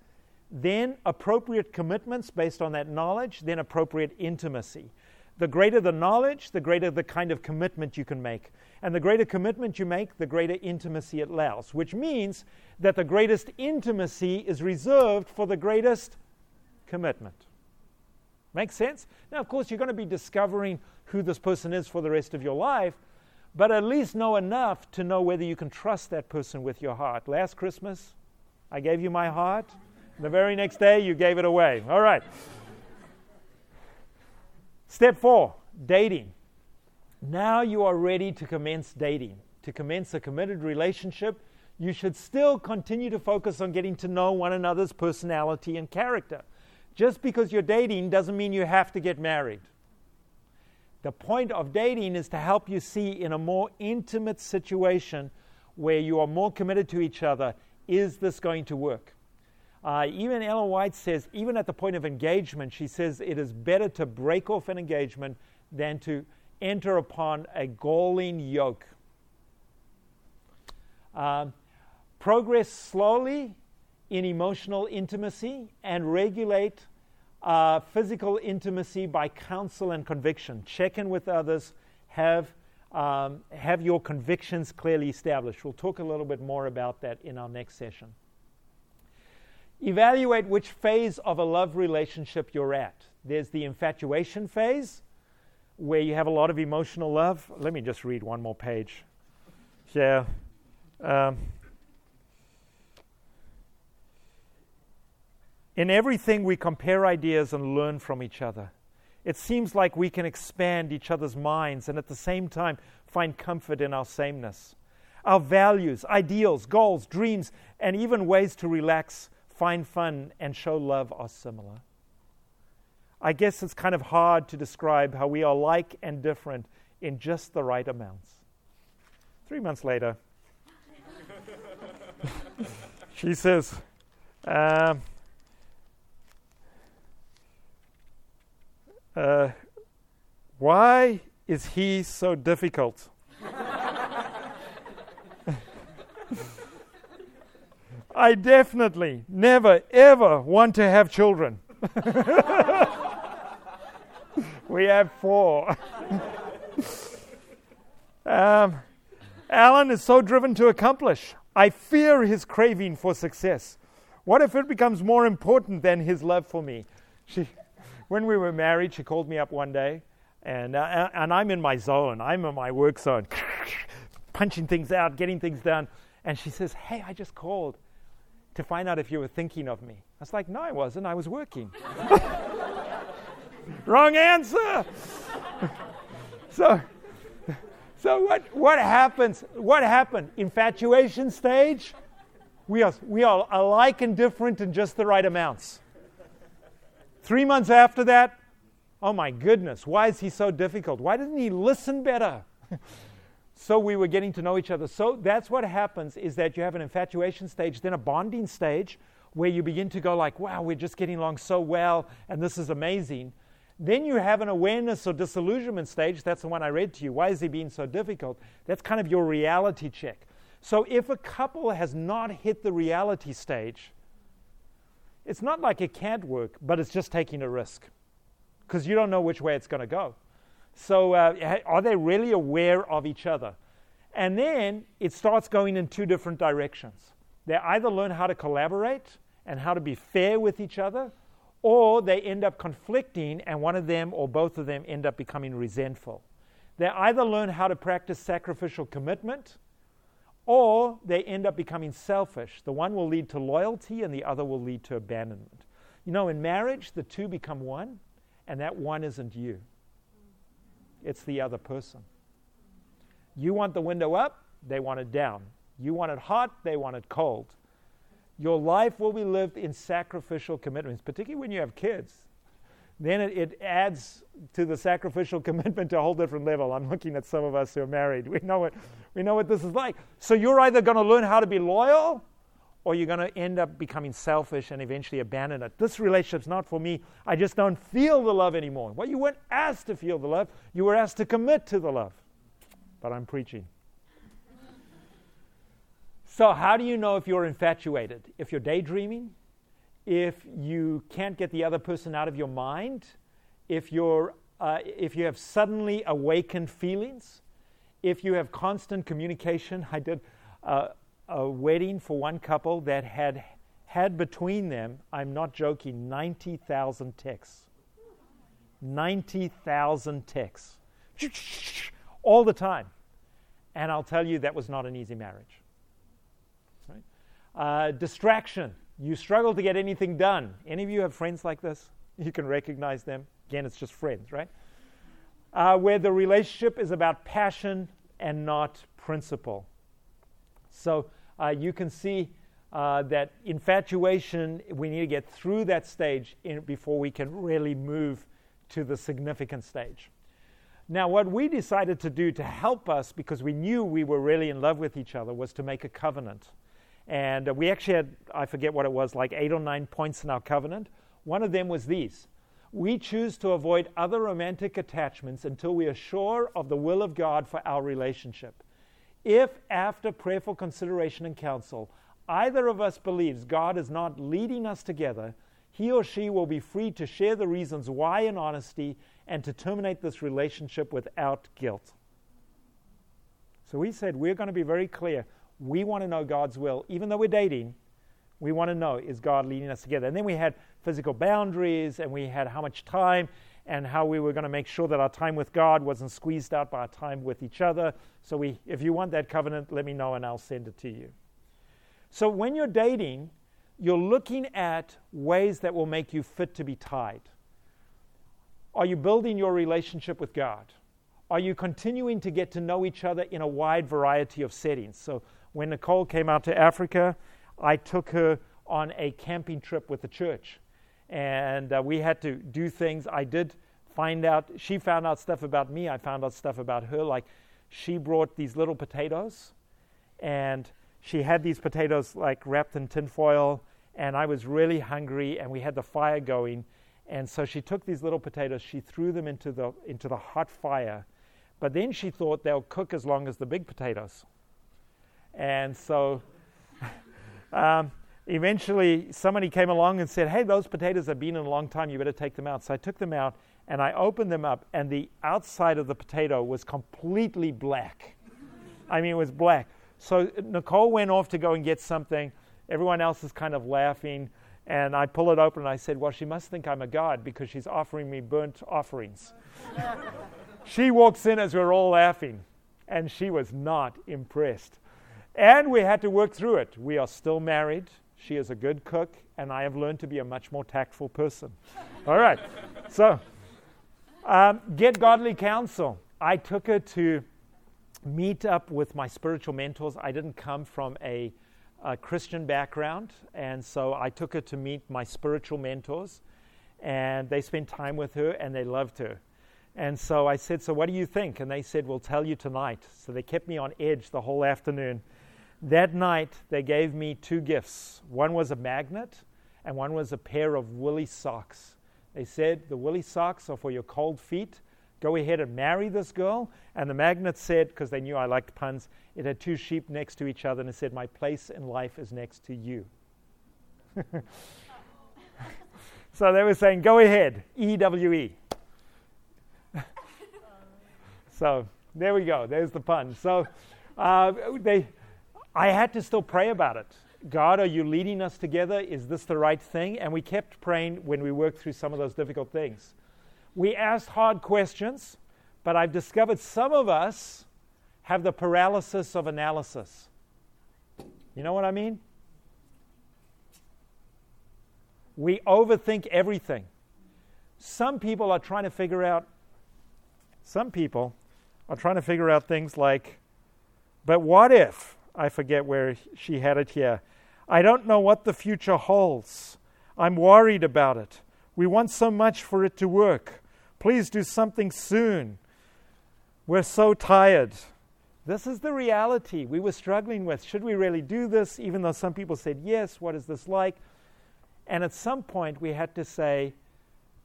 then appropriate commitments based on that knowledge, then appropriate intimacy. The greater the knowledge, the greater the kind of commitment you can make. And the greater commitment you make, the greater intimacy it allows, which means that the greatest intimacy is reserved for the greatest commitment. Makes sense? Now, of course, you're going to be discovering who this person is for the rest of your life, but at least know enough to know whether you can trust that person with your heart. Last Christmas, I gave you my heart. The very next day, you gave it away. All right. Step four, dating. Now you are ready to commence dating. To commence a committed relationship, you should still continue to focus on getting to know one another's personality and character. Just because you're dating doesn't mean you have to get married. The point of dating is to help you see in a more intimate situation where you are more committed to each other, is this going to work? Uh, even Ellen White says, even at the point of engagement, she says it is better to break off an engagement than to enter upon a galling yoke. Um, progress slowly in emotional intimacy and regulate uh, physical intimacy by counsel and conviction. Check in with others, have, um, have your convictions clearly established. We'll talk a little bit more about that in our next session. Evaluate which phase of a love relationship you're at. There's the infatuation phase, where you have a lot of emotional love. Let me just read one more page. Yeah. Um, In everything, we compare ideas and learn from each other. It seems like we can expand each other's minds and at the same time find comfort in our sameness. Our values, ideals, goals, dreams, and even ways to relax, find fun, and show love are similar. I guess it's kind of hard to describe how we are like and different in just the right amounts. Three months later, she says, um, Uh, why is he so difficult? I definitely never, ever want to have children. We have four. um, Alan is so driven to accomplish. I fear his craving for success. What if it becomes more important than his love for me? She... When we were married, she called me up one day, and uh, and I'm in my zone. I'm in my work zone, punching things out, getting things done. And she says, "Hey, I just called to find out if you were thinking of me." I was like, "No, I wasn't. I was working." Wrong answer. so, so what what happens? What happened? Infatuation stage. We are we are alike and different in just the right amounts. Three months after that, oh my goodness, why is he so difficult? Why didn't he listen better? So we were getting to know each other. So that's what happens, is that you have an infatuation stage, then a bonding stage, where you begin to go like, wow, we're just getting along so well, and this is amazing. Then you have an awareness or disillusionment stage. That's the one I read to you. Why is he being so difficult? That's kind of your reality check. So if a couple has not hit the reality stage, it's not like it can't work, but it's just taking a risk because you don't know which way it's going to go. So uh, are they really aware of each other? And then it starts going in two different directions. They either learn how to collaborate and how to be fair with each other, or they end up conflicting and one of them or both of them end up becoming resentful. They either learn how to practice sacrificial commitment, or they end up becoming selfish. The one will lead to loyalty and the other will lead to abandonment. You know, in marriage, the two become one, and that one isn't you. It's the other person. You want the window up, they want it down. You want it hot, they want it cold. Your life will be lived in sacrificial commitments, particularly when you have kids. Then it, it adds to the sacrificial commitment to a whole different level. I'm looking at some of us who are married. We know what, we know what this is like. So you're either going to learn how to be loyal, or you're going to end up becoming selfish and eventually abandon it. This relationship's not for me. I just don't feel the love anymore. Well, you weren't asked to feel the love. You were asked to commit to the love. But I'm preaching. So how do you know if you're infatuated? If you're daydreaming? If you can't get the other person out of your mind? If you're, uh, if you have suddenly awakened feelings? If you have constant communication? I did uh, a wedding for one couple that had had between them, I'm not joking, ninety thousand texts. ninety thousand texts. All the time. And I'll tell you, that was not an easy marriage. Right? Uh, distraction. You struggle to get anything done. Any of you have friends like this? You can recognize them. Again, it's just friends, right? Uh, where the relationship is about passion and not principle. So uh, you can see uh, that infatuation, we need to get through that stage in, before we can really move to the significant stage. Now, what we decided to do to help us, because we knew we were really in love with each other, was to make a covenant. And we actually had, I forget what it was, like eight or nine points in our covenant. One of them was these. We choose to avoid other romantic attachments until we are sure of the will of God for our relationship. If, after prayerful consideration and counsel, either of us believes God is not leading us together, he or she will be free to share the reasons why in honesty and to terminate this relationship without guilt. So we said we're going to be very clear. We want to know God's will. Even though we're dating, we want to know, is God leading us together? And then we had physical boundaries, and we had how much time, and how we were going to make sure that our time with God wasn't squeezed out by our time with each other. So we, if you want that covenant, let me know and I'll send it to you. So when you're dating, you're looking at ways that will make you fit to be tied. Are you building your relationship with God? Are you continuing to get to know each other in a wide variety of settings? So when Nicole came out to Africa, I took her on a camping trip with the church. And uh, we had to do things. I did find out, she found out stuff about me. I found out stuff about her. Like, she brought these little potatoes, and she had these potatoes like wrapped in tinfoil, and I was really hungry, and we had the fire going. And so she took these little potatoes, she threw them into the into the hot fire, but then she thought they'll cook as long as the big potatoes. And so um, eventually somebody came along and said, hey, those potatoes have been in a long time, you better take them out. So I took them out and I opened them up, and the outside of the potato was completely black. I mean, it was black. So Nicole went off to go and get something. Everyone else is kind of laughing. And I pull it open and I said, well, she must think I'm a god because she's offering me burnt offerings. She walks in as we're all laughing, and she was not impressed. And we had to work through it. We are still married. She is a good cook, and I have learned to be a much more tactful person. All right. So um, get godly counsel. I took her to meet up with my spiritual mentors. I didn't come from a A Christian background, and so I took her to meet my spiritual mentors, and they spent time with her, and they loved her. And so I said, so what do you think? And they said, we'll tell you tonight. So they kept me on edge the whole afternoon. That night they gave me two gifts. One was a magnet and one was a pair of woolly socks. They said, the woolly socks are for your cold feet, go ahead and marry this girl. And the magnet said, because they knew I liked puns, it had two sheep next to each other, and it said, my place in life is next to you. So they were saying, go ahead, E W E. So there we go. There's the pun. So uh, they, I had to still pray about it. God, are you leading us together? Is this the right thing? And we kept praying when we worked through some of those difficult things. We asked hard questions, but I've discovered some of us have the paralysis of analysis. You know what I mean? We overthink everything. Some people are trying to figure out, some people are trying to figure out things like, but what if, I forget where she had it here, I don't know what the future holds. I'm worried about it. We want so much for it to work. Please do something soon. We're so tired. This is the reality we were struggling with. Should we really do this? Even though some people said, yes, what is this like? And at some point we had to say,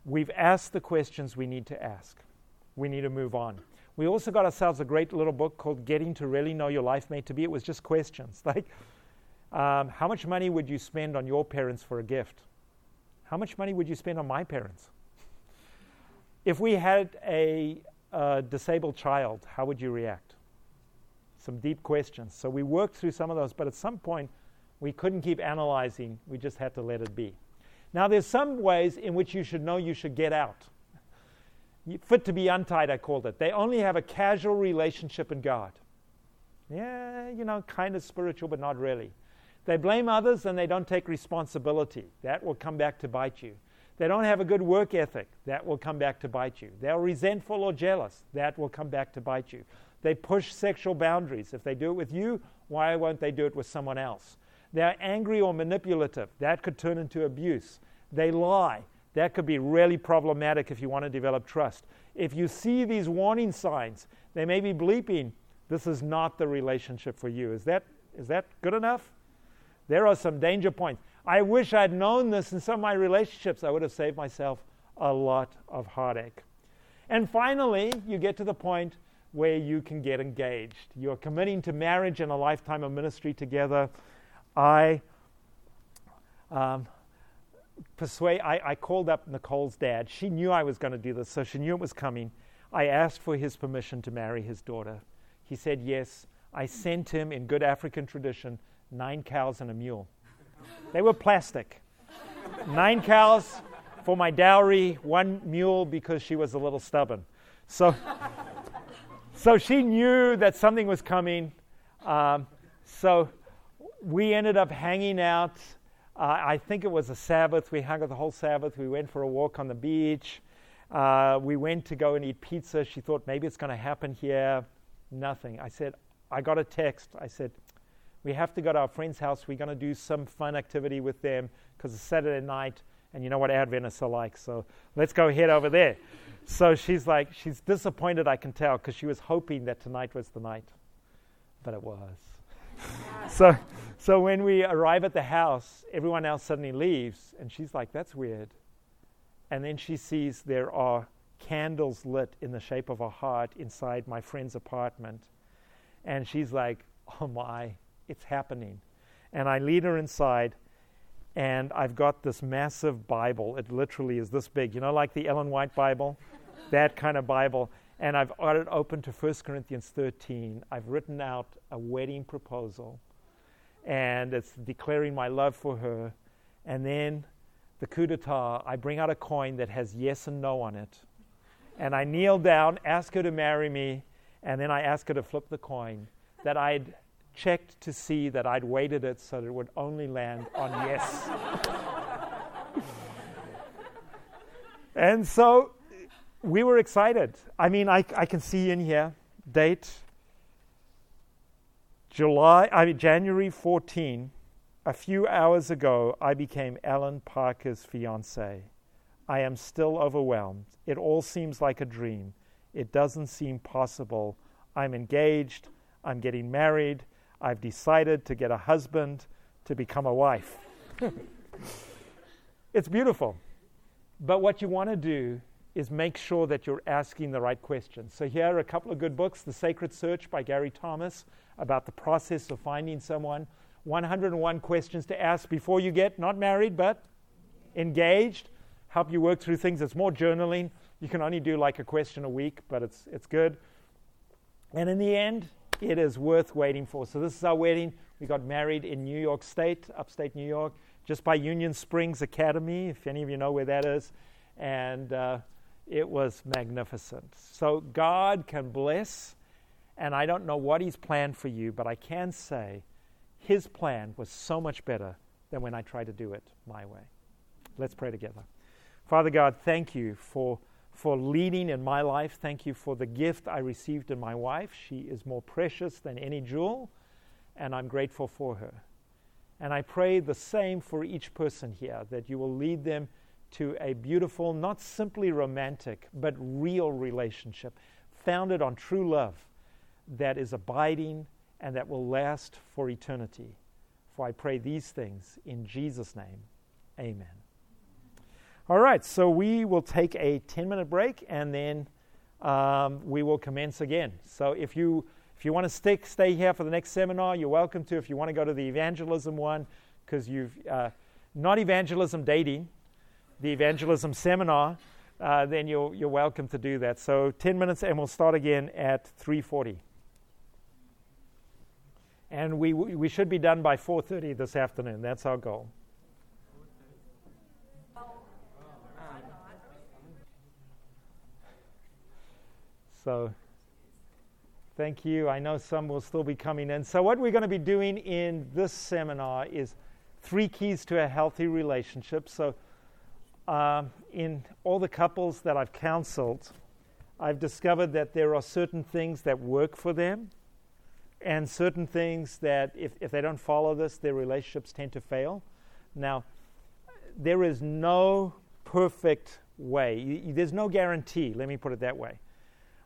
we've asked the questions we need to ask. We need to move on. We also got ourselves a great little book called Getting to Really Know Your Life Mate to Be. It was just questions like, um, how much money would you spend on your parents for a gift? How much money would you spend on my parents? If we had a, a disabled child, how would you react? Some deep questions. So we worked through some of those, but at some point we couldn't keep analyzing. We just had to let it be. Now there's some ways in which you should know you should get out. Fit to be untied, I called it. They only have a casual relationship in God. Yeah, you know, kind of spiritual, but not really. They blame others and they don't take responsibility. That will come back to bite you. They don't have a good work ethic. That will come back to bite you. They're resentful or jealous. That will come back to bite you. They push sexual boundaries. If they do it with you, why won't they do it with someone else? They're angry or manipulative. That could turn into abuse. They lie. That could be really problematic if you want to develop trust. If you see these warning signs, they may be bleeping, this is not the relationship for you. Is that is that good enough? There are some danger points. I wish I'd known this in some of my relationships. I would have saved myself a lot of heartache. And finally, you get to the point where you can get engaged. You're committing to marriage and a lifetime of ministry together. I... Um, Persuade. I, I called up Nicole's dad. She knew I was going to do this, so she knew it was coming. I asked for his permission to marry his daughter. He said yes. I sent him, in good African tradition, nine cows and a mule. They were plastic. Nine cows for my dowry, one mule because she was a little stubborn. So, so she knew that something was coming. Um, so we ended up hanging out. Uh, I think it was a Sabbath. We hung out the whole Sabbath. We went for a walk on the beach. Uh, we went to go and eat pizza. She thought maybe it's going to happen here. Nothing. I said, I got a text. I said, we have to go to our friend's house. We're going to do some fun activity with them because it's Saturday night. And you know what Adventists are like. So let's go head over there. So she's like, she's disappointed, I can tell, because she was hoping that tonight was the night. But it was. So so when we arrive at the house, everyone else suddenly leaves, and she's like, that's weird. And then she sees there are candles lit in the shape of a heart inside my friend's apartment. And she's like, oh my, it's happening. And I lead her inside, and I've got this massive Bible. It literally is this big. You know, like the Ellen White Bible? That kind of Bible. And I've got it open to First Corinthians thirteen. I've written out a wedding proposal. And it's declaring my love for her. And then the coup d'etat, I bring out a coin that has yes and no on it. And I kneel down, ask her to marry me. And then I ask her to flip the coin that I'd checked to see that I'd weighted it so that it would only land on yes. And so we were excited. I mean, I, I can see in here, date, July, I mean, January fourteenth, a few hours ago, I became Alan Parker's fiancé. I am still overwhelmed. It all seems like a dream. It doesn't seem possible. I'm engaged. I'm getting married. I've decided to get a husband, to become a wife. It's beautiful. But what you want to do is make sure that you're asking the right questions. So here are a couple of good books. The Sacred Search by Gary Thomas, about the process of finding someone. one hundred and one questions to ask before you get not married but engaged. Help you work through things. It's more journaling. You can only do like a question a week, but it's it's good. And in the end, it is worth waiting for. So this is our wedding. We got married in New York State, upstate New York, just by Union Springs Academy, if any of you know where that is. And uh, it was magnificent. So God can bless, and I don't know what He's planned for you, but I can say His plan was so much better than when I tried to do it my way. Let's pray together. Father God, thank you for for leading in my life. Thank you for the gift I received in my wife. She is more precious than any jewel, and I'm grateful for her. And I pray the same for each person here, that you will lead them to a beautiful, not simply romantic, but real relationship, founded on true love that is abiding and that will last for eternity. For I pray these things in Jesus' name. Amen. All right, so we will take a ten-minute break, and then um, we will commence again. So if you if you want to stick, stay here for the next seminar, you're welcome to. If you want to go to the evangelism one, because you've uh, not evangelism dating, the evangelism seminar, uh, then you're you're welcome to do that. So ten minutes, and we'll start again at three forty. And we we should be done by four thirty this afternoon. That's our goal. So thank you. I know some will still be coming in. So what we're going to be doing in this seminar is three keys to a healthy relationship. So um, in all the couples that I've counseled, I've discovered that there are certain things that work for them and certain things that if, if they don't follow this, their relationships tend to fail. Now, there is no perfect way. You, there's no guarantee. Let me put it that way.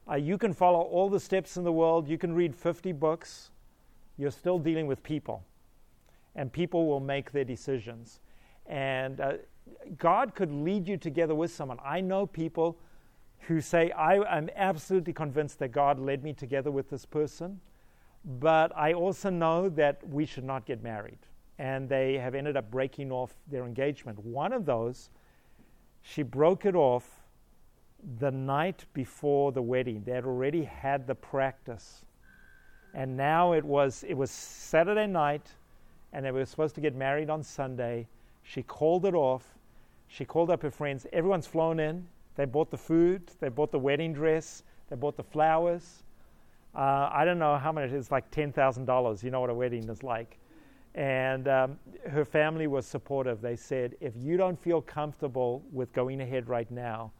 Uh, you can follow all the steps in the world. You can read fifty books. You're still dealing with people. And people will make their decisions. And uh, God could lead you together with someone. I know people who say, I am absolutely convinced that God led me together with this person. But I also know that we should not get married. And they have ended up breaking off their engagement. One of those, she broke it off the night before the wedding. They had already had the practice, and now it was it was Saturday night, and they were supposed to get married on Sunday. She called it off. She called up her friends. Everyone's flown in. They bought the food. They bought the wedding dress. They bought the flowers. Uh, I don't know how much. It's like ten thousand dollars. You know what a wedding is like. And um, her family was supportive. They said, if you don't feel comfortable with going ahead right now,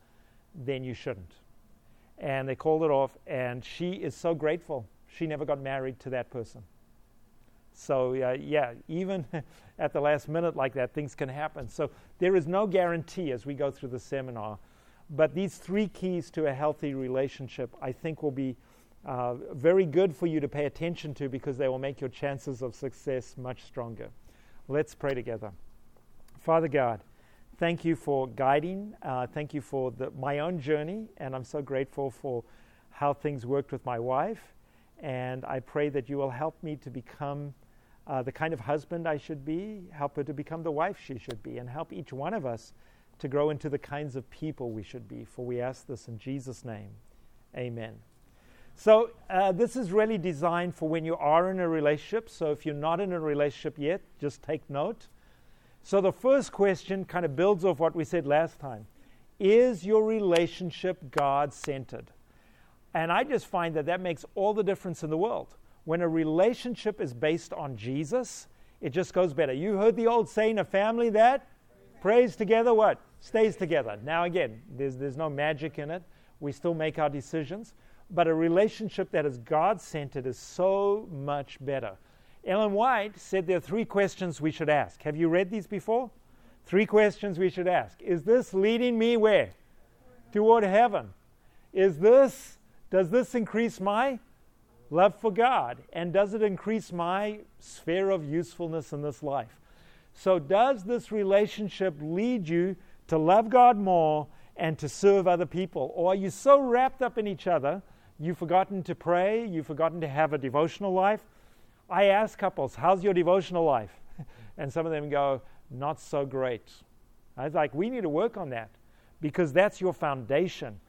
then you shouldn't. And they called it off, and she is so grateful she never got married to that person. So uh, yeah, even at the last minute like that, things can happen. So there is no guarantee as we go through the seminar, but these three keys to a healthy relationship I think will be uh, very good for you to pay attention to, because they will make your chances of success much stronger. Let's pray together. Father God, thank you for guiding. Uh, thank you for the, my own journey. And I'm so grateful for how things worked with my wife. And I pray that you will help me to become uh, the kind of husband I should be, help her to become the wife she should be, and help each one of us to grow into the kinds of people we should be. For we ask this in Jesus' name. Amen. So uh, this is really designed for when you are in a relationship. So if you're not in a relationship yet, just take note. So the first question kind of builds off what we said last time. Is your relationship God-centered? And I just find that that makes all the difference in the world. When a relationship is based on Jesus, it just goes better. You heard the old saying, a family that prays together, what? Stays together. Now again, there's, there's no magic in it. We still make our decisions. But a relationship that is God-centered is so much better. Ellen White said there are three questions we should ask. Have you read these before? Three questions we should ask. Is this leading me where? Toward heaven. Is this, does this increase my love for God? And does it increase my sphere of usefulness in this life? So does this relationship lead you to love God more and to serve other people? Or are you so wrapped up in each other, you've forgotten to pray, you've forgotten to have a devotional life? I ask couples, how's your devotional life? And some of them go, not so great. I was like, we need to work on that, because that's your foundation.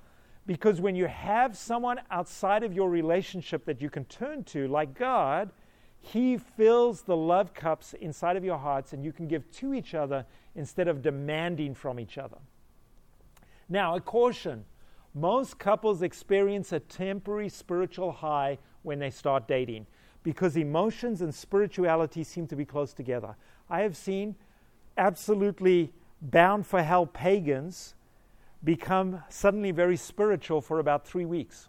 Because when you have someone outside of your relationship that you can turn to, like God, He fills the love cups inside of your hearts, and you can give to each other instead of demanding from each other. Now, a caution. Most couples experience a temporary spiritual high when they start dating, because emotions and spirituality seem to be close together. I have seen absolutely bound for hell pagans become suddenly very spiritual for about three weeks.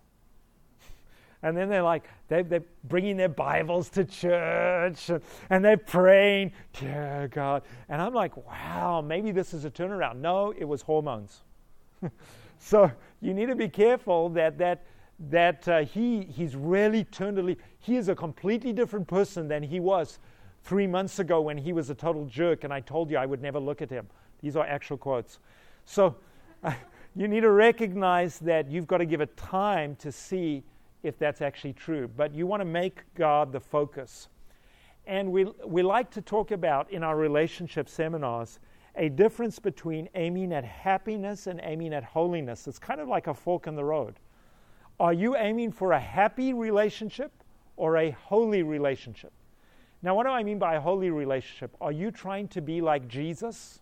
And then they're like, they're, they're bringing their Bibles to church, and they're praying, dear God. And I'm like, wow, maybe this is a turnaround. No, it was hormones. So you need to be careful that that that uh, he he's really turned a leaf. He is a completely different person than he was three months ago when he was a total jerk, and I told you I would never look at him. These are actual quotes. So uh, you need to recognize that you've got to give it time to see if that's actually true. But you want to make God the focus. And we we like to talk about in our relationship seminars a difference between aiming at happiness and aiming at holiness. It's kind of like a fork in the road. Are you aiming for a happy relationship or a holy relationship? Now, what do I mean by a holy relationship? Are you trying to be like Jesus,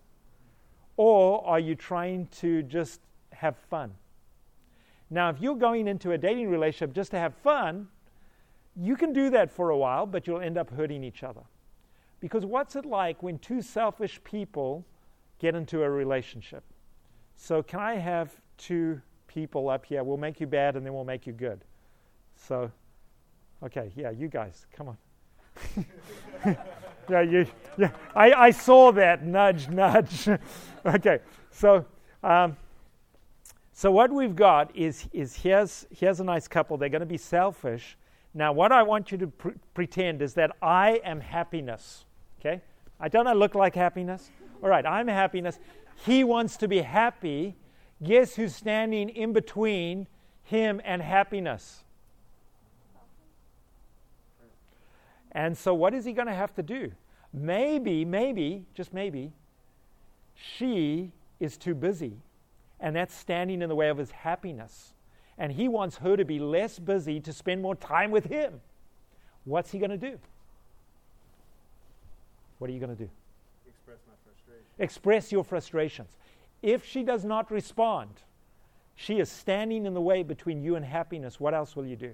or are you trying to just have fun? Now, if you're going into a dating relationship just to have fun, you can do that for a while, but you'll end up hurting each other. Because what's it like when two selfish people get into a relationship? So can I have two people up here? We'll make you bad and then we'll make you good. So, okay, yeah, you guys, come on. yeah, you, yeah, I, I saw that, nudge, nudge. Okay, so um, so what we've got is, is here's, here's a nice couple. They're going to be selfish. Now, what I want you to pre- pretend is that I am happiness, okay? I don't I look like happiness? All right, I'm happiness. He wants to be happy. Guess who's standing in between him and happiness? And so what is he going to have to do? Maybe, maybe, just maybe, she is too busy, and that's standing in the way of his happiness. And he wants her to be less busy to spend more time with him. What's he going to do? What are you going to do? Express my frustration. Express your frustrations. If she does not respond, she is standing in the way between you and happiness. What else will you do?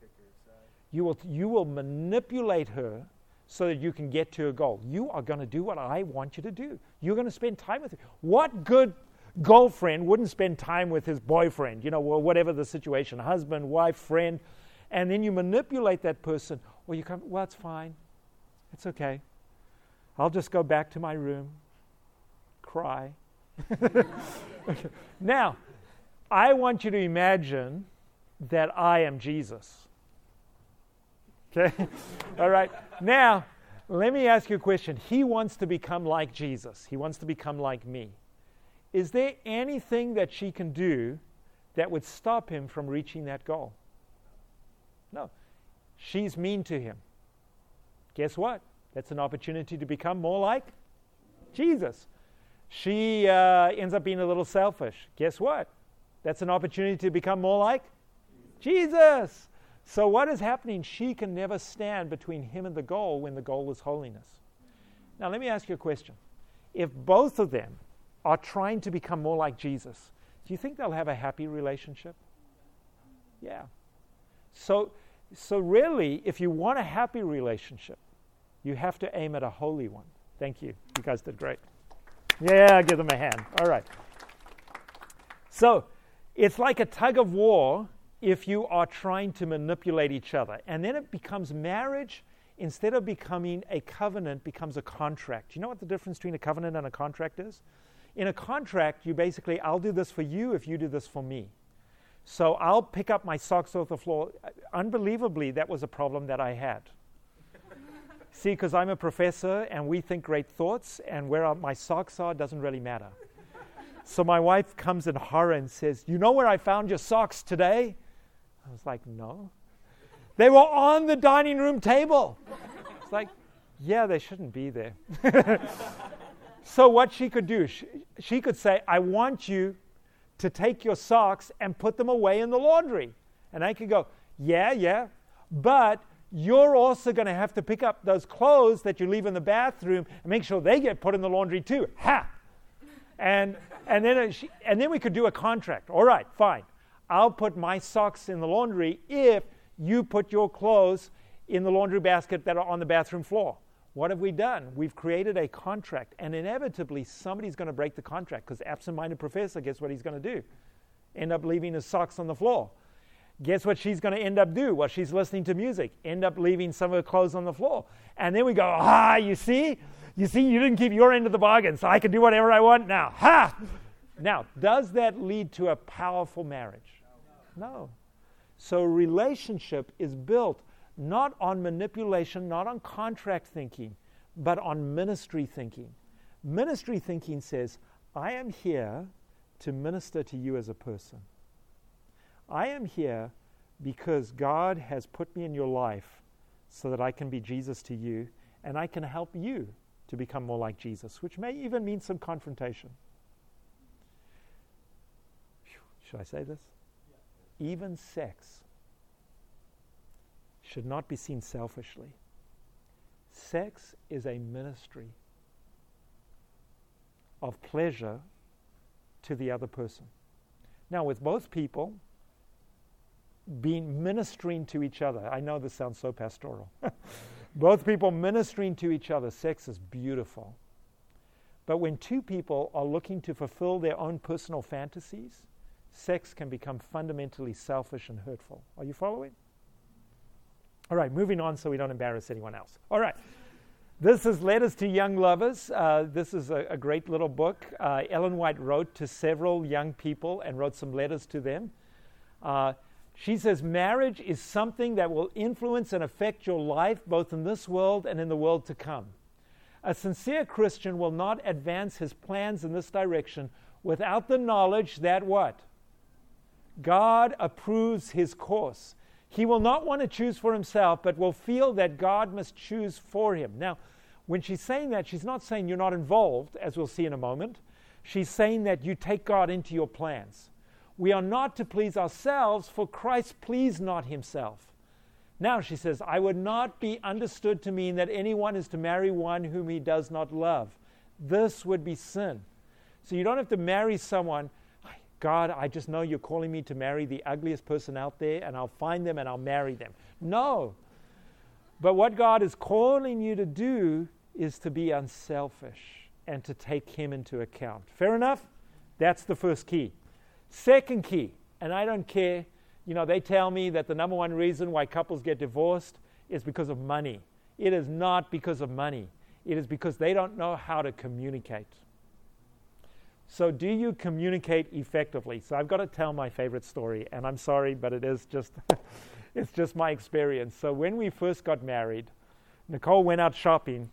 Take her aside. You will, you will manipulate her so that you can get to a goal. You are going to do what I want you to do. You're going to spend time with her. What good girlfriend wouldn't spend time with his boyfriend, you know, or whatever the situation, husband, wife, friend, and then you manipulate that person, or you come, well, it's fine, it's okay, I'll just go back to my room, cry. Okay. Now, I want you to imagine that I am Jesus. Okay? All right. Now, let me ask you a question. He wants to become like Jesus. He wants to become like me. Is there anything that she can do that would stop him from reaching that goal? No. She's mean to him. Guess what? That's an opportunity to become more like Jesus. She uh, ends up being a little selfish. Guess what? That's an opportunity to become more like Jesus. So what is happening? She can never stand between him and the goal when the goal is holiness. Now let me ask you a question. If both of them are trying to become more like Jesus, do you think they'll have a happy relationship? Yeah. So, so really, if you want a happy relationship, you have to aim at a holy one. Thank you. You guys did great. Yeah, give them a hand. All right. So it's like a tug of war if you are trying to manipulate each other. And then it becomes marriage, instead of becoming a covenant, becomes a contract. You know what the difference between a covenant and a contract is? In a contract, you basically, I'll do this for you if you do this for me. So I'll pick up my socks off the floor. Unbelievably, that was a problem that I had. See, because I'm a professor and we think great thoughts, and where my socks are doesn't really matter. So my wife comes in horror and says, "You know where I found your socks today?" I was like, "No." "They were on the dining room table." It's like, yeah, they shouldn't be there. So what she could do, she, she could say, "I want you to take your socks and put them away in the laundry." And I could go, "Yeah, yeah, but you're also going to have to pick up those clothes that you leave in the bathroom and make sure they get put in the laundry too." Ha! And and then she, and then we could do a contract. "All right, fine. I'll put my socks in the laundry if you put your clothes in the laundry basket that are on the bathroom floor." What have we done? We've created a contract, and inevitably somebody's going to break the contract, because absent-minded professor, guess what he's going to do? End up leaving his socks on the floor. Guess what she's going to end up do? Well, she's listening to music. End up leaving some of her clothes on the floor. And then we go, "Ah, you see? You see, you didn't keep your end of the bargain, so I can do whatever I want now. Ha!" Now, does that lead to a powerful marriage? No. So relationship is built not on manipulation, not on contract thinking, but on ministry thinking. Ministry thinking says, I am here to minister to you as a person. I am here because God has put me in your life so that I can be Jesus to you, and I can help you to become more like Jesus, which may even mean some confrontation. Whew, should I say this? Yeah. Even sex should not be seen selfishly. Sex is a ministry of pleasure to the other person. Now, with both people being ministering to each other, I know this sounds so pastoral. Both people ministering to each other, sex is beautiful. But when two people are looking to fulfill their own personal fantasies, sex can become fundamentally selfish and hurtful. Are you following? All right, moving on so we don't embarrass anyone else. All right, this is Letters to Young Lovers. Uh, this is a, a great little book. Uh, Ellen White wrote to several young people and wrote some letters to them. Uh, she says, marriage is something that will influence and affect your life both in this world and in the world to come. A sincere Christian will not advance his plans in this direction without the knowledge that what? God approves his course. He will not want to choose for himself, but will feel that God must choose for him. Now, when she's saying that, she's not saying you're not involved, as we'll see in a moment. She's saying that you take God into your plans. We are not to please ourselves, for Christ pleased not himself. Now, she says, I would not be understood to mean that anyone is to marry one whom he does not love. This would be sin. So you don't have to marry someone. God, I just know you're calling me to marry the ugliest person out there, and I'll find them and I'll marry them. No. But what God is calling you to do is to be unselfish and to take him into account. Fair enough? That's the first key. Second key, and I don't care, you know, they tell me that the number one reason why couples get divorced is because of money. It is not because of money. It is because they don't know how to communicate. So do you communicate effectively? So I've got to tell my favorite story, and I'm sorry, but it is just it's just my experience. So when we first got married, Nicole went out shopping,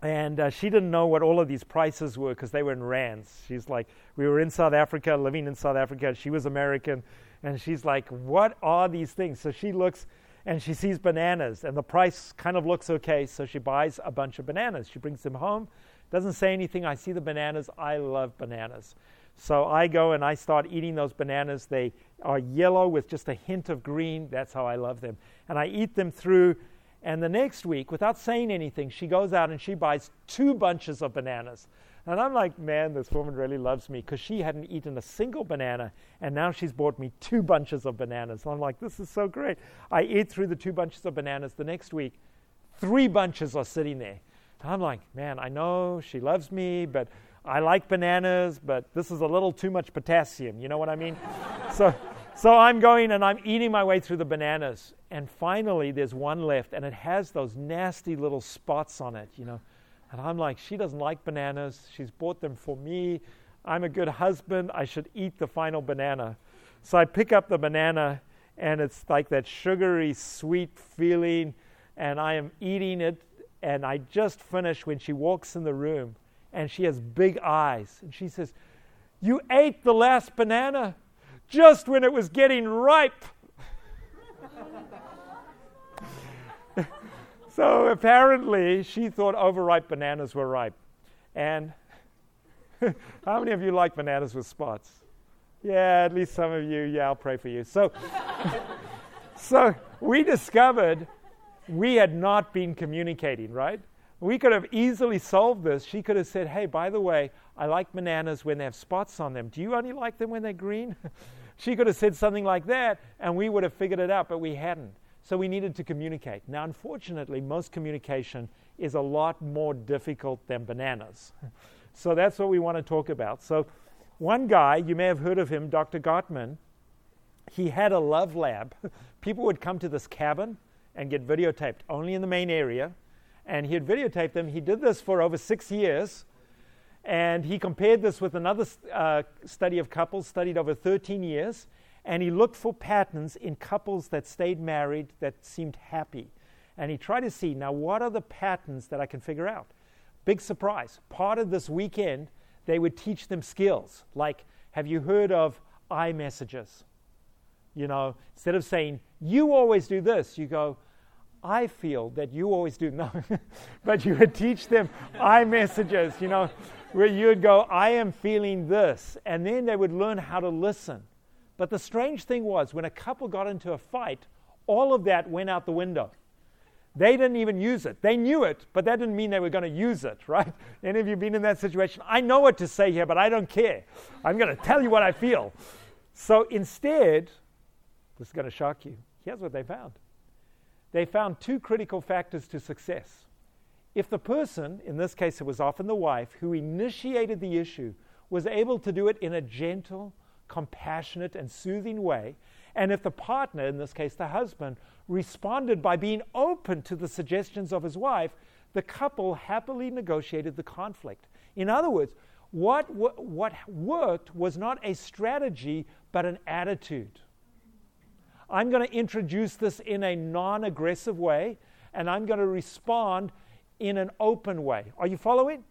and uh, she didn't know what all of these prices were because they were in rands. She's like, we were in South Africa, living in South Africa. She was American, and she's like, what are these things? So she looks, and she sees bananas, and the price kind of looks okay, so she buys a bunch of bananas. She brings them home. Doesn't say anything. I see the bananas. I love bananas. So I go and I start eating those bananas. They are yellow with just a hint of green. That's how I love them. And I eat them through. And the next week, without saying anything, she goes out and she buys two bunches of bananas. And I'm like, man, this woman really loves me, because she hadn't eaten a single banana, and now she's bought me two bunches of bananas. And I'm like, this is so great. I eat through the two bunches of bananas. The next week, three bunches are sitting there. I'm like, man, I know she loves me, but I like bananas, but this is a little too much potassium. You know what I mean? so so I'm going and I'm eating my way through the bananas. And finally, there's one left, and it has those nasty little spots on it, you know. And I'm like, she doesn't like bananas. She's bought them for me. I'm a good husband. I should eat the final banana. So I pick up the banana, and it's like that sugary, sweet feeling, and I am eating it. And I just finished when she walks in the room, and she has big eyes. And she says, You ate the last banana just when it was getting ripe. So apparently she thought overripe bananas were ripe. And how many of you like bananas with spots? Yeah, at least some of you. Yeah, I'll pray for you. So, so we discovered we had not been communicating, right? We could have easily solved this. She could have said, hey, by the way, I like bananas when they have spots on them. Do you only like them when they're green? She could have said something like that, and we would have figured it out, but we hadn't. So we needed to communicate. Now, unfortunately, most communication is a lot more difficult than bananas. So that's what we want to talk about. So one guy, you may have heard of him, Doctor Gottman, he had a love lab. People would come to this cabin and get videotaped, only in the main area. And he had videotaped them. He did this for over six years. And he compared this with another uh, study of couples, studied over thirteen years. And he looked for patterns in couples that stayed married that seemed happy. And he tried to see, now what are the patterns that I can figure out? Big surprise. Part of this weekend, they would teach them skills. Like, have you heard of iMessages? You know, instead of saying, you always do this, you go, I feel that you always do. No, but you would teach them iMessages, you know, where you would go, I am feeling this. And then they would learn how to listen. But the strange thing was, when a couple got into a fight, all of that went out the window. They didn't even use it. They knew it, but that didn't mean they were going to use it, right? Any of you been in that situation? I know what to say here, but I don't care. I'm going to tell you what I feel. So instead, this is going to shock you. Here's what they found. They found two critical factors to success. If the person, in this case it was often the wife, who initiated the issue, was able to do it in a gentle, compassionate, and soothing way, and if the partner, in this case the husband, responded by being open to the suggestions of his wife, the couple happily negotiated the conflict. In other words, what, w- what worked was not a strategy, but an attitude. I'm going to introduce this in a non-aggressive way, and I'm going to respond in an open way. Are you following?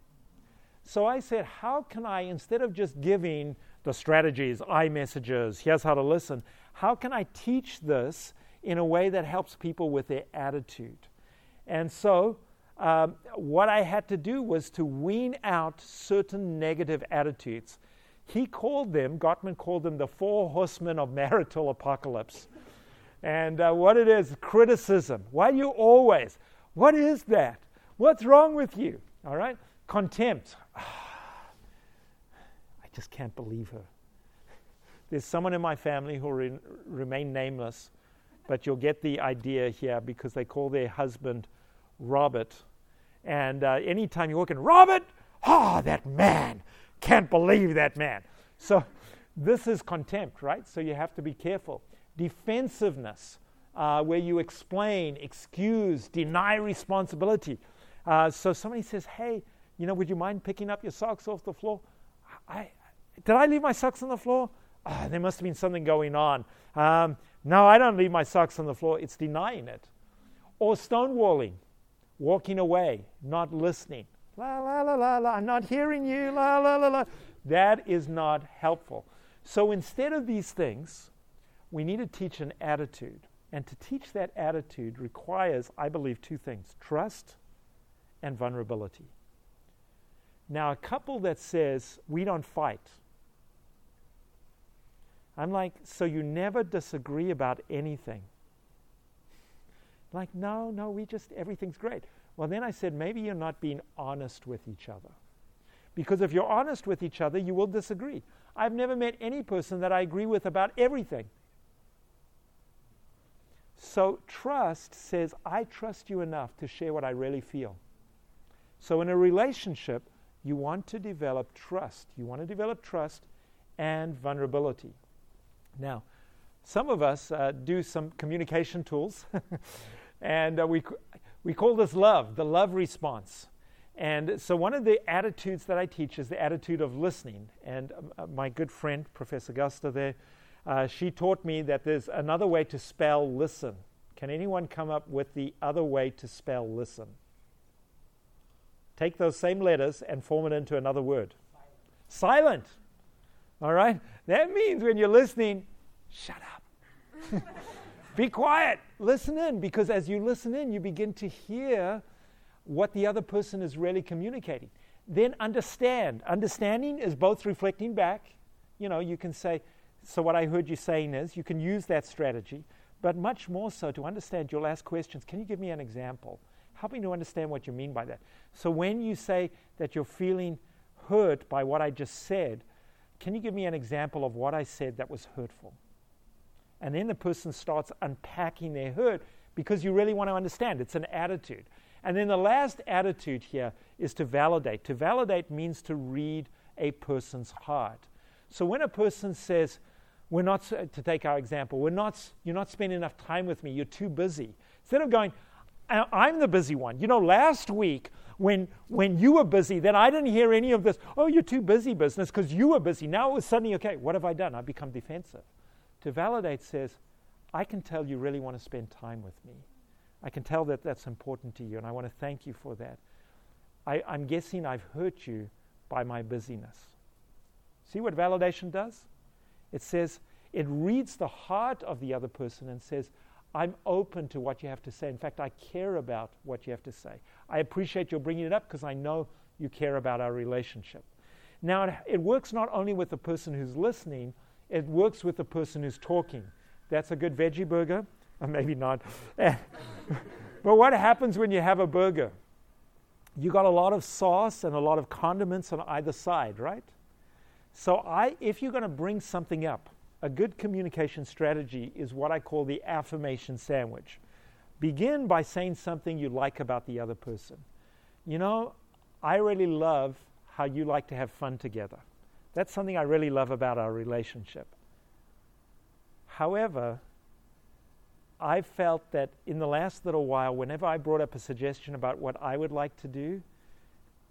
So I said, how can I, instead of just giving the strategies, iMessages, here's how to listen, how can I teach this in a way that helps people with their attitude? And so um, what I had to do was to wean out certain negative attitudes. He called them, Gottman called them the four horsemen of marital apocalypse. And uh, what it is, criticism. Why do you always? What is that? What's wrong with you? All right? Contempt. I just can't believe her. There's someone in my family who re- remain nameless, but you'll get the idea here because they call their husband Robert. And uh, anytime you walk in, Robert, ah, oh, that man, can't believe that man. So this is contempt, right? So you have to be careful. Defensiveness, uh, where you explain, excuse, deny responsibility. Uh, so somebody says, hey, you know, would you mind picking up your socks off the floor? I, I Did I leave my socks on the floor? Oh, there must have been something going on. Um, no, I don't leave my socks on the floor. It's denying it. Or stonewalling, walking away, not listening. La, la, la, la, la, I'm not hearing you, la, la, la, la. That is not helpful. So instead of these things, we need to teach an attitude. And to teach that attitude requires, I believe, two things, trust and vulnerability. Now, a couple that says, we don't fight. I'm like, so you never disagree about anything? Like, no, no, we just, everything's great. Well, then I said, maybe you're not being honest with each other. Because if you're honest with each other, you will disagree. I've never met any person that I agree with about everything. So trust says, I trust you enough to share what I really feel. So in a relationship, you want to develop trust. You want to develop trust and vulnerability. Now, some of us uh, do some communication tools. and uh, we... We call this love, the love response. And so one of the attitudes that I teach is the attitude of listening. And uh, my good friend, Professor Gusta there, uh, she taught me that there's another way to spell listen. Can anyone come up with the other way to spell listen? Take those same letters and form it into another word. Silent. Silent. All right? That means when you're listening, shut up. Be quiet. Listen in, because as you listen in, you begin to hear what the other person is really communicating. Then understand. Understanding is both reflecting back. You know, you can say, so what I heard you saying is, you can use that strategy, but much more so to understand, you'll ask questions. Can you give me an example? Help me to understand what you mean by that. So when you say that you're feeling hurt by what I just said, can you give me an example of what I said that was hurtful? And then the person starts unpacking their hurt because you really want to understand. It's an attitude. And then the last attitude here is to validate. To validate means to read a person's heart. So when a person says, we're not, to take our example, we're not, you're not spending enough time with me, you're too busy. Instead of going, I'm the busy one. You know, last week when when you were busy, then I didn't hear any of this, oh, you're too busy business because you were busy. Now it was suddenly, okay, what have I done? I've become defensive. To validate says, I can tell you really want to spend time with me. I can tell that that's important to you, and I want to thank you for that. I, I'm guessing I've hurt you by my busyness. See what validation does? It says, it reads the heart of the other person and says, I'm open to what you have to say. In fact, I care about what you have to say. I appreciate your bringing it up because I know you care about our relationship. Now, it, it works not only with the person who's listening, it works with the person who's talking. That's a good veggie burger, or maybe not. But what happens when you have a burger? You got a lot of sauce and a lot of condiments on either side, right? So I, if you're going to bring something up, a good communication strategy is what I call the affirmation sandwich. Begin by saying something you like about the other person. You know, I really love how you like to have fun together. That's something I really love about our relationship. However, I felt that in the last little while, whenever I brought up a suggestion about what I would like to do,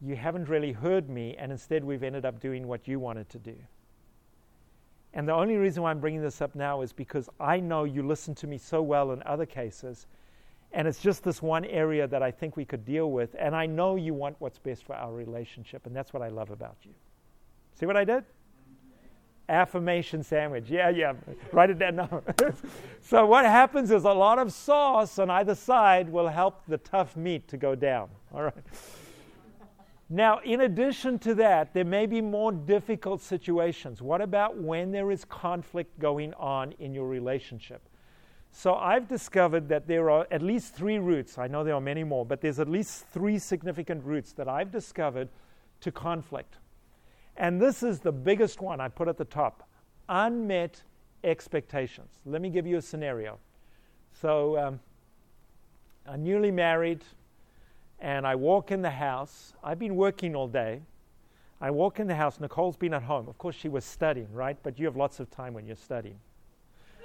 you haven't really heard me, and instead we've ended up doing what you wanted to do. And the only reason why I'm bringing this up now is because I know you listen to me so well in other cases, and it's just this one area that I think we could deal with, and I know you want what's best for our relationship, and that's what I love about you. See what I did? Affirmation sandwich. Yeah, yeah. Write it down. No. So what happens is a lot of sauce on either side will help the tough meat to go down. All right. Now, in addition to that, there may be more difficult situations. What about when there is conflict going on in your relationship? So I've discovered that there are at least three routes. I know there are many more, but there's at least three significant routes that I've discovered to conflict. And this is the biggest one I put at the top, unmet expectations. Let me give you a scenario. So um, I'm newly married, and I walk in the house. I've been working all day. I walk in the house. Nicole's been at home. Of course, she was studying, right? But you have lots of time when you're studying.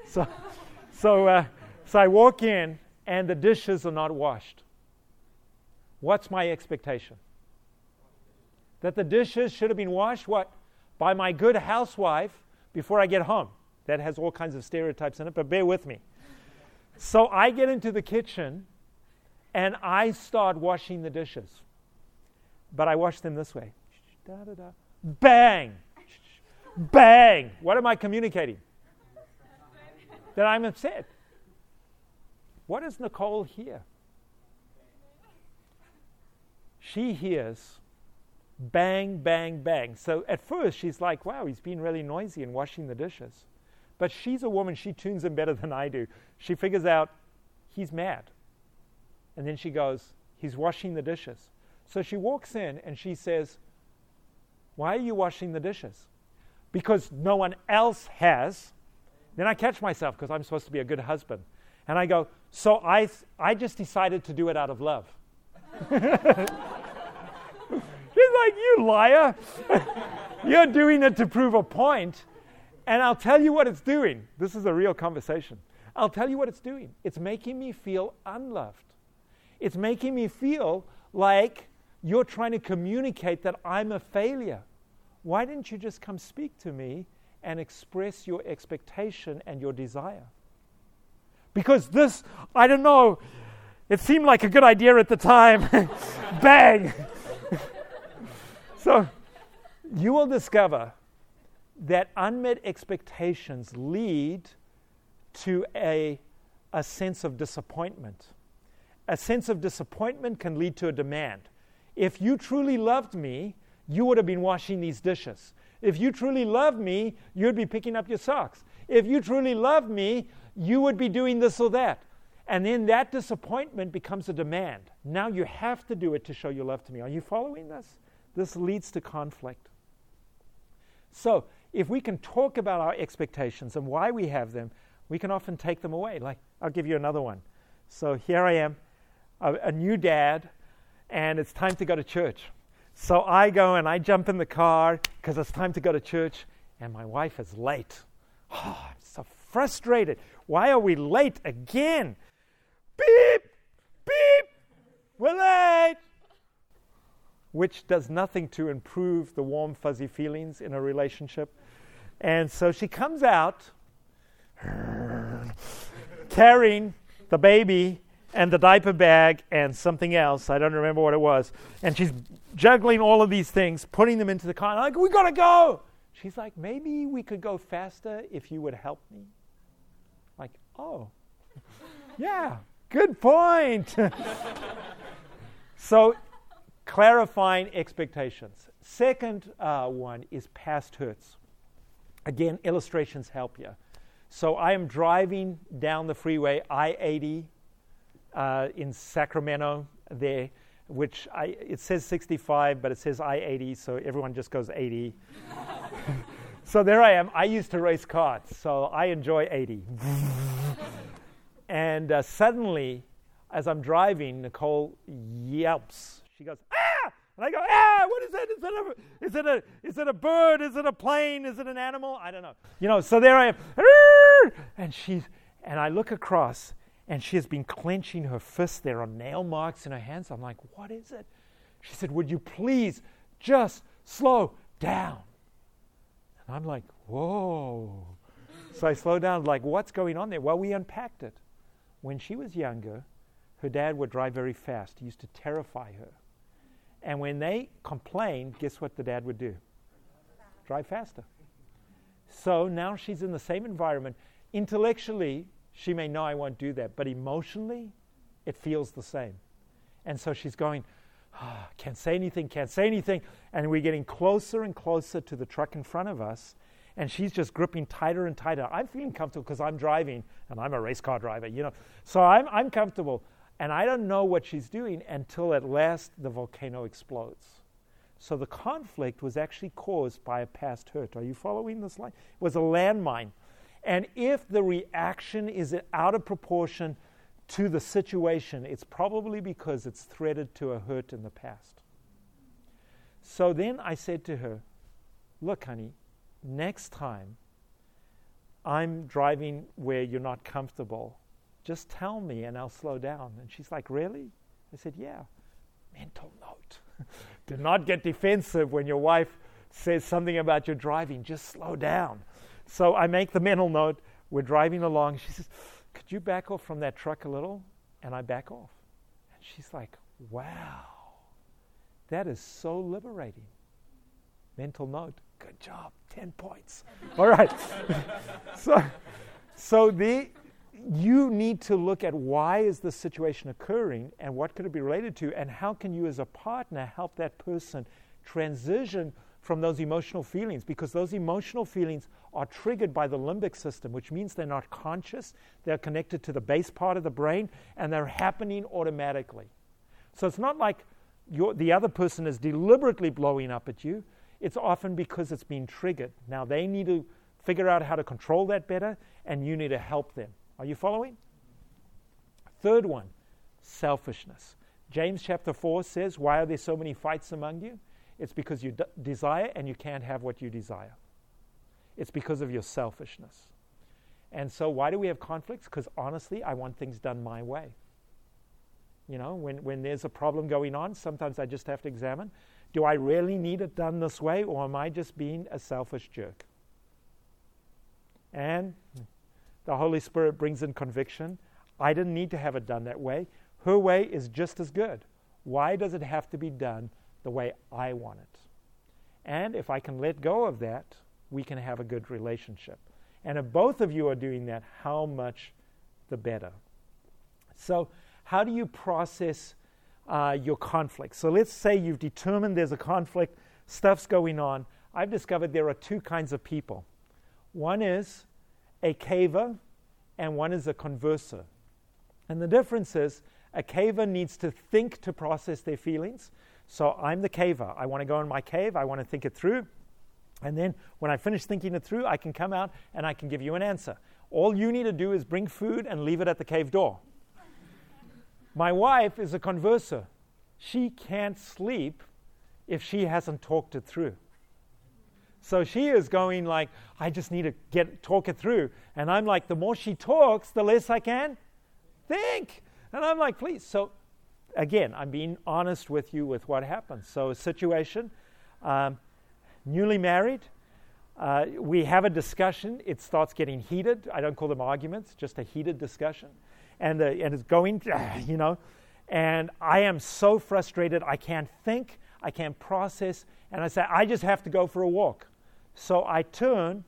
So so, uh, so I walk in, and the dishes are not washed. What's my expectation? That the dishes should have been washed, what? By my good housewife before I get home. That has all kinds of stereotypes in it, but bear with me. So I get into the kitchen, and I start washing the dishes. But I wash them this way. Da, da, da. Bang! Bang! What am I communicating? That I'm upset. What does Nicole hear? She hears bang, bang, bang. So at first she's like, wow, he's been really noisy in washing the dishes. But she's a woman, she tunes him better than I do. She figures out he's mad. And then she goes, he's washing the dishes. So she walks in and she says, why are you washing the dishes? Because no one else has. Then I catch myself because I'm supposed to be a good husband. And I go, so I, I just decided to do it out of love. She's like, you liar. You're doing it to prove a point. And I'll tell you what it's doing. This is a real conversation. I'll tell you what it's doing. It's making me feel unloved. It's making me feel like you're trying to communicate that I'm a failure. Why didn't you just come speak to me and express your expectation and your desire? Because this, I don't know, it seemed like a good idea at the time. Bang! So you will discover that unmet expectations lead to a, a sense of disappointment. A sense of disappointment can lead to a demand. If you truly loved me, you would have been washing these dishes. If you truly loved me, you'd be picking up your socks. If you truly loved me, you would be doing this or that. And then that disappointment becomes a demand. Now you have to do it to show your love to me. Are you following this? This leads to conflict. So if we can talk about our expectations and why we have them, we can often take them away. Like, I'll give you another one. So here I am, a, a new dad, and it's time to go to church. So I go and I jump in the car because it's time to go to church, and my wife is late. Oh, I'm so frustrated. Why are we late again? Beep, beep, we're late. Which does nothing to improve the warm, fuzzy feelings in a relationship. And so she comes out carrying the baby and the diaper bag and something else. I don't remember what it was. And she's juggling all of these things, putting them into the car. And I'm like, we gotta go. She's like, maybe we could go faster if you would help me. Like, oh, yeah, good point. So clarifying expectations. Second uh, one is past hurts. Again, illustrations help you. So I am driving down the freeway, I eighty uh, in Sacramento there, which I, it says sixty-five, but it says I eighty, so everyone just goes eighty. So there I am. I used to race cars, so I enjoy eighty. And uh, suddenly, as I'm driving, Nicole yelps. She goes, ah! And I go, ah, what is that? Is it a, is it a, is it a bird? Is it a plane? Is it an animal? I don't know. You know, so there I am. And she's, and I look across, and she has been clenching her fist. There are nail marks in her hands. I'm like, what is it? She said, would you please just slow down? And I'm like, whoa. So I slowed down, like, what's going on there? Well, we unpacked it. When she was younger, her dad would drive very fast. He used to terrify her. And when they complained, guess what the dad would do? Drive faster. So now she's in the same environment. Intellectually, she may know I won't do that, but emotionally, it feels the same. And so she's going, oh, can't say anything, can't say anything. And we're getting closer and closer to the truck in front of us. And she's just gripping tighter and tighter. I'm feeling comfortable because I'm driving, and I'm a race car driver, you know. So I'm I'm comfortable. And I don't know what she's doing until at last the volcano explodes. So the conflict was actually caused by a past hurt. Are you following this line? It was a landmine. And if the reaction is out of proportion to the situation, it's probably because it's threaded to a hurt in the past. So then I said to her, look, honey, next time I'm driving where you're not comfortable, just tell me and I'll slow down. And she's like, really? I said, yeah. Mental note. Do not get defensive when your wife says something about your driving. Just slow down. So I make the mental note. We're driving along. She says, could you back off from that truck a little? And I back off. And she's like, wow, that is so liberating. Mental note. Good job. ten points. All right. so, so the... You need to look at why is this situation occurring and what could it be related to and how can you as a partner help that person transition from those emotional feelings, because those emotional feelings are triggered by the limbic system, which means they're not conscious, they're connected to the base part of the brain, and they're happening automatically. So it's not like you're, the other person is deliberately blowing up at you. It's often because it's being triggered. Now they need to figure out how to control that better, and you need to help them. Are you following? Third one, selfishness. James chapter four says, why are there so many fights among you? It's because you de- desire and you can't have what you desire. It's because of your selfishness. And so why do we have conflicts? Because honestly, I want things done my way. You know, when, when there's a problem going on, sometimes I just have to examine, do I really need it done this way, or am I just being a selfish jerk? And the Holy Spirit brings in conviction. I didn't need to have it done that way. Her way is just as good. Why does it have to be done the way I want it? And if I can let go of that, we can have a good relationship. And if both of you are doing that, how much the better. So how do you process uh, your conflict? So let's say you've determined there's a conflict, stuff's going on. I've discovered there are two kinds of people. One is a caver and one is a converser. And the difference is a caver needs to think to process their feelings. So I'm the caver. I want to go in my cave. I want to think it through. And then when I finish thinking it through, I can come out and I can give you an answer. All you need to do is bring food and leave it at the cave door. My wife is a converser. She can't sleep if she hasn't talked it through. So she is going like, I just need to get talk it through. And I'm like, the more she talks, the less I can think. And I'm like, please. So again, I'm being honest with you with what happens. So a situation, um, newly married, uh, we have a discussion. It starts getting heated. I don't call them arguments, just a heated discussion. And, uh, and it's going, you know, and I am so frustrated. I can't think. I can't process. And I say, I just have to go for a walk. So I turn,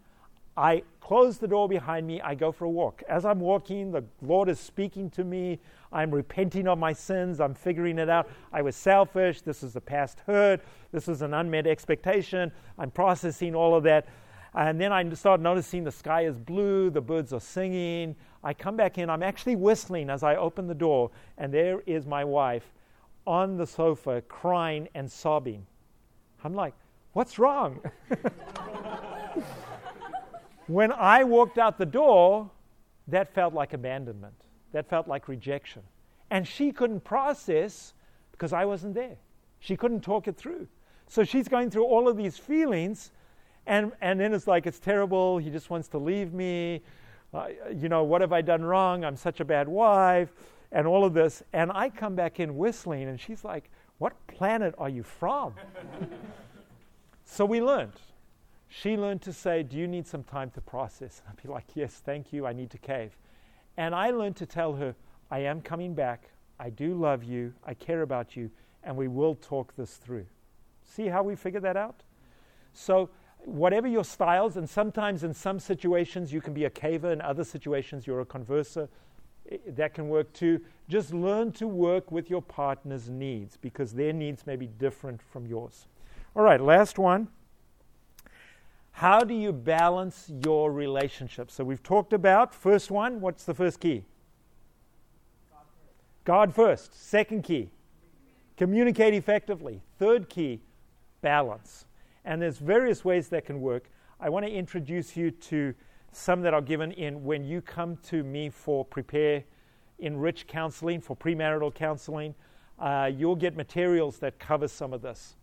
I close the door behind me, I go for a walk. As I'm walking, the Lord is speaking to me. I'm repenting of my sins. I'm figuring it out. I was selfish. This is the past hurt. This is an unmet expectation. I'm processing all of that. And then I start noticing the sky is blue, the birds are singing. I come back in. I'm actually whistling as I open the door. And there is my wife on the sofa crying and sobbing. I'm like, what's wrong? When I walked out the door, that felt like abandonment. That felt like rejection. And she couldn't process because I wasn't there. She couldn't talk it through. So she's going through all of these feelings, and, and then it's like, it's terrible. He just wants to leave me. Uh, you know, what have I done wrong? I'm such a bad wife, and all of this. And I come back in whistling, and she's like, what planet are you from? So we learned. She learned to say, do you need some time to process? And I'd be like, yes, thank you. I need to cave. And I learned to tell her, I am coming back. I do love you. I care about you. And we will talk this through. See how we figured that out? So whatever your styles, and sometimes in some situations you can be a caver, in other situations you're a converser. That can work too. Just learn to work with your partner's needs, because their needs may be different from yours. All right, last one. How do you balance your relationship? So we've talked about first one. What's the first key? God first. God first. Second key, communicate effectively. Third key, balance. And there's various ways that can work. I want to introduce you to some that are given in when you come to me for prepare, enrich counseling, for premarital counseling. Uh, you'll get materials that cover some of this.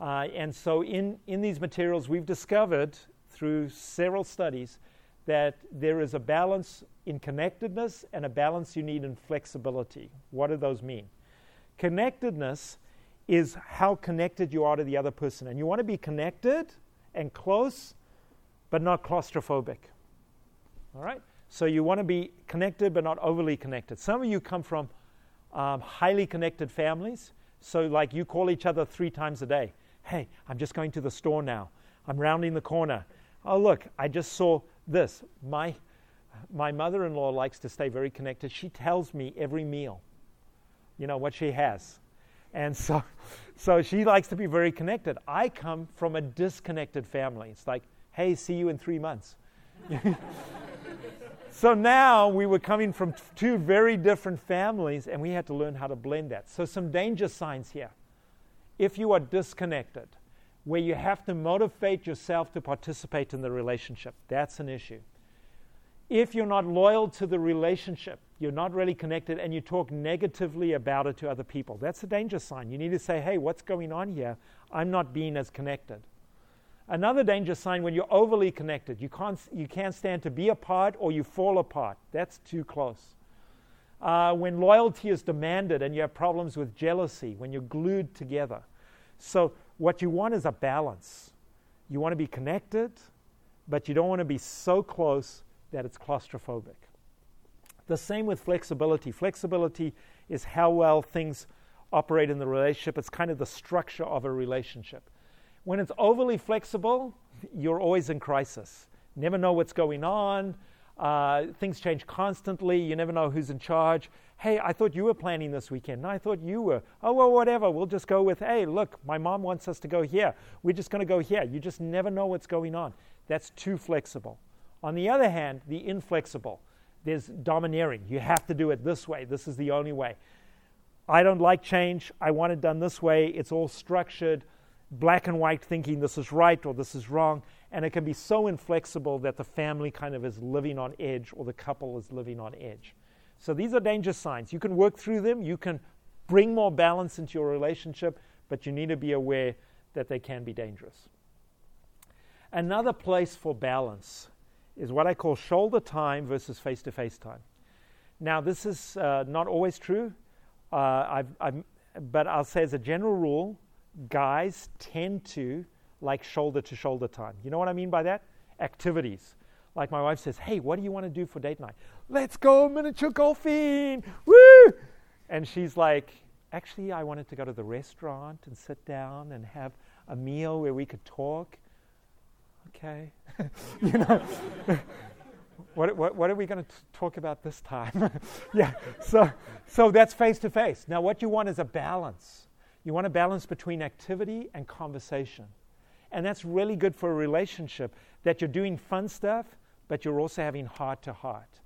Uh, and so in, in these materials, we've discovered through several studies that there is a balance in connectedness and a balance you need in flexibility. What do those mean? Connectedness is how connected you are to the other person. And you want to be connected and close, but not claustrophobic. All right? So you want to be connected, but not overly connected. Some of you come from um, highly connected families. So like you call each other three times a day. Hey, I'm just going to the store now. I'm rounding the corner. Oh, look, I just saw this. My my mother-in-law likes to stay very connected. She tells me every meal, you know, what she has. And so, so she likes to be very connected. I come from a disconnected family. It's like, hey, see you in three months. So now we were coming from t- two very different families, and we had to learn how to blend that. So some danger signs here. If you are disconnected, where you have to motivate yourself to participate in the relationship, that's an issue. If you're not loyal to the relationship, you're not really connected, and you talk negatively about it to other people, that's a danger sign. You need to say, hey, what's going on here? I'm not being as connected. Another danger sign when you're overly connected. You can't, you can't stand to be apart or you fall apart. That's too close. Uh, when loyalty is demanded and you have problems with jealousy, when you're glued together. So what you want is a balance. You want to be connected, but you don't want to be so close that it's claustrophobic. The same with flexibility. Flexibility is how well things operate in the relationship. It's kind of the structure of a relationship. When it's overly flexible, you're always in crisis. Never know what's going on. Uh, things change constantly. You never know who's in charge. Hey, I thought you were planning this weekend. No, I thought you were. Oh, well, whatever. We'll just go with, hey, look, my mom wants us to go here. We're just going to go here. You just never know what's going on. That's too flexible. On the other hand, the inflexible, there's domineering. You have to do it this way. This is the only way. I don't like change. I want it done this way. It's all structured, black and white thinking this is right or this is wrong. And it can be so inflexible that the family kind of is living on edge or the couple is living on edge. So these are danger signs. You can work through them. You can bring more balance into your relationship, but you need to be aware that they can be dangerous. Another place for balance is what I call shoulder time versus face-to-face time. Now, this is uh, not always true, uh, I've, I've, but I'll say as a general rule, guys tend to like shoulder-to-shoulder time. You know what I mean by that? Activities. Like my wife says, hey, what do you want to do for date night? Let's go miniature golfing! Woo! And she's like, actually, I wanted to go to the restaurant and sit down and have a meal where we could talk. Okay. You know, what, what what are we going to talk about this time? Yeah, so so that's face-to-face. Now, what you want is a balance. You want a balance between activity and conversation. And that's really good for a relationship, that you're doing fun stuff, but you're also having heart-to-heart.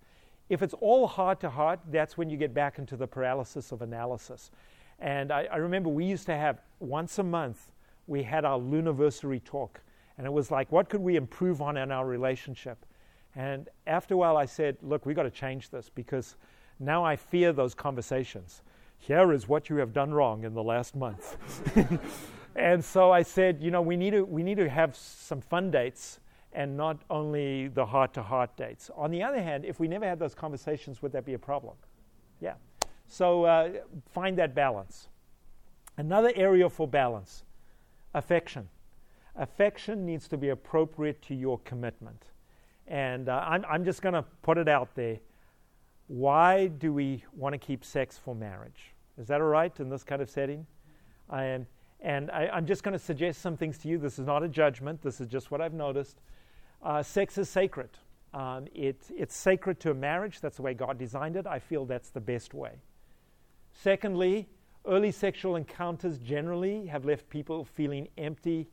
If it's all heart-to-heart, that's when you get back into the paralysis of analysis. And I, I remember we used to have, once a month, we had our Luniversary talk. And it was like, what could we improve on in our relationship? And after a while I said, look, we've got to change this, because now I fear those conversations. Here is what you have done wrong in the last month. And so I said, you know, we need to we need to have some fun dates and not only the heart-to-heart dates. On the other hand, if we never had those conversations, would that be a problem? Yeah. So uh, find that balance. Another area for balance, affection. Affection needs to be appropriate to your commitment. And uh, I'm, I'm just going to put it out there. Why do we want to keep sex for marriage? Is that all right in this kind of setting? I am, and I, I'm just going to suggest some things to you. This is not a judgment. This is just what I've noticed. Uh, sex is sacred. Um, it, it's sacred to a marriage. That's the way God designed it. I feel that's the best way. Secondly, early sexual encounters generally have left people feeling empty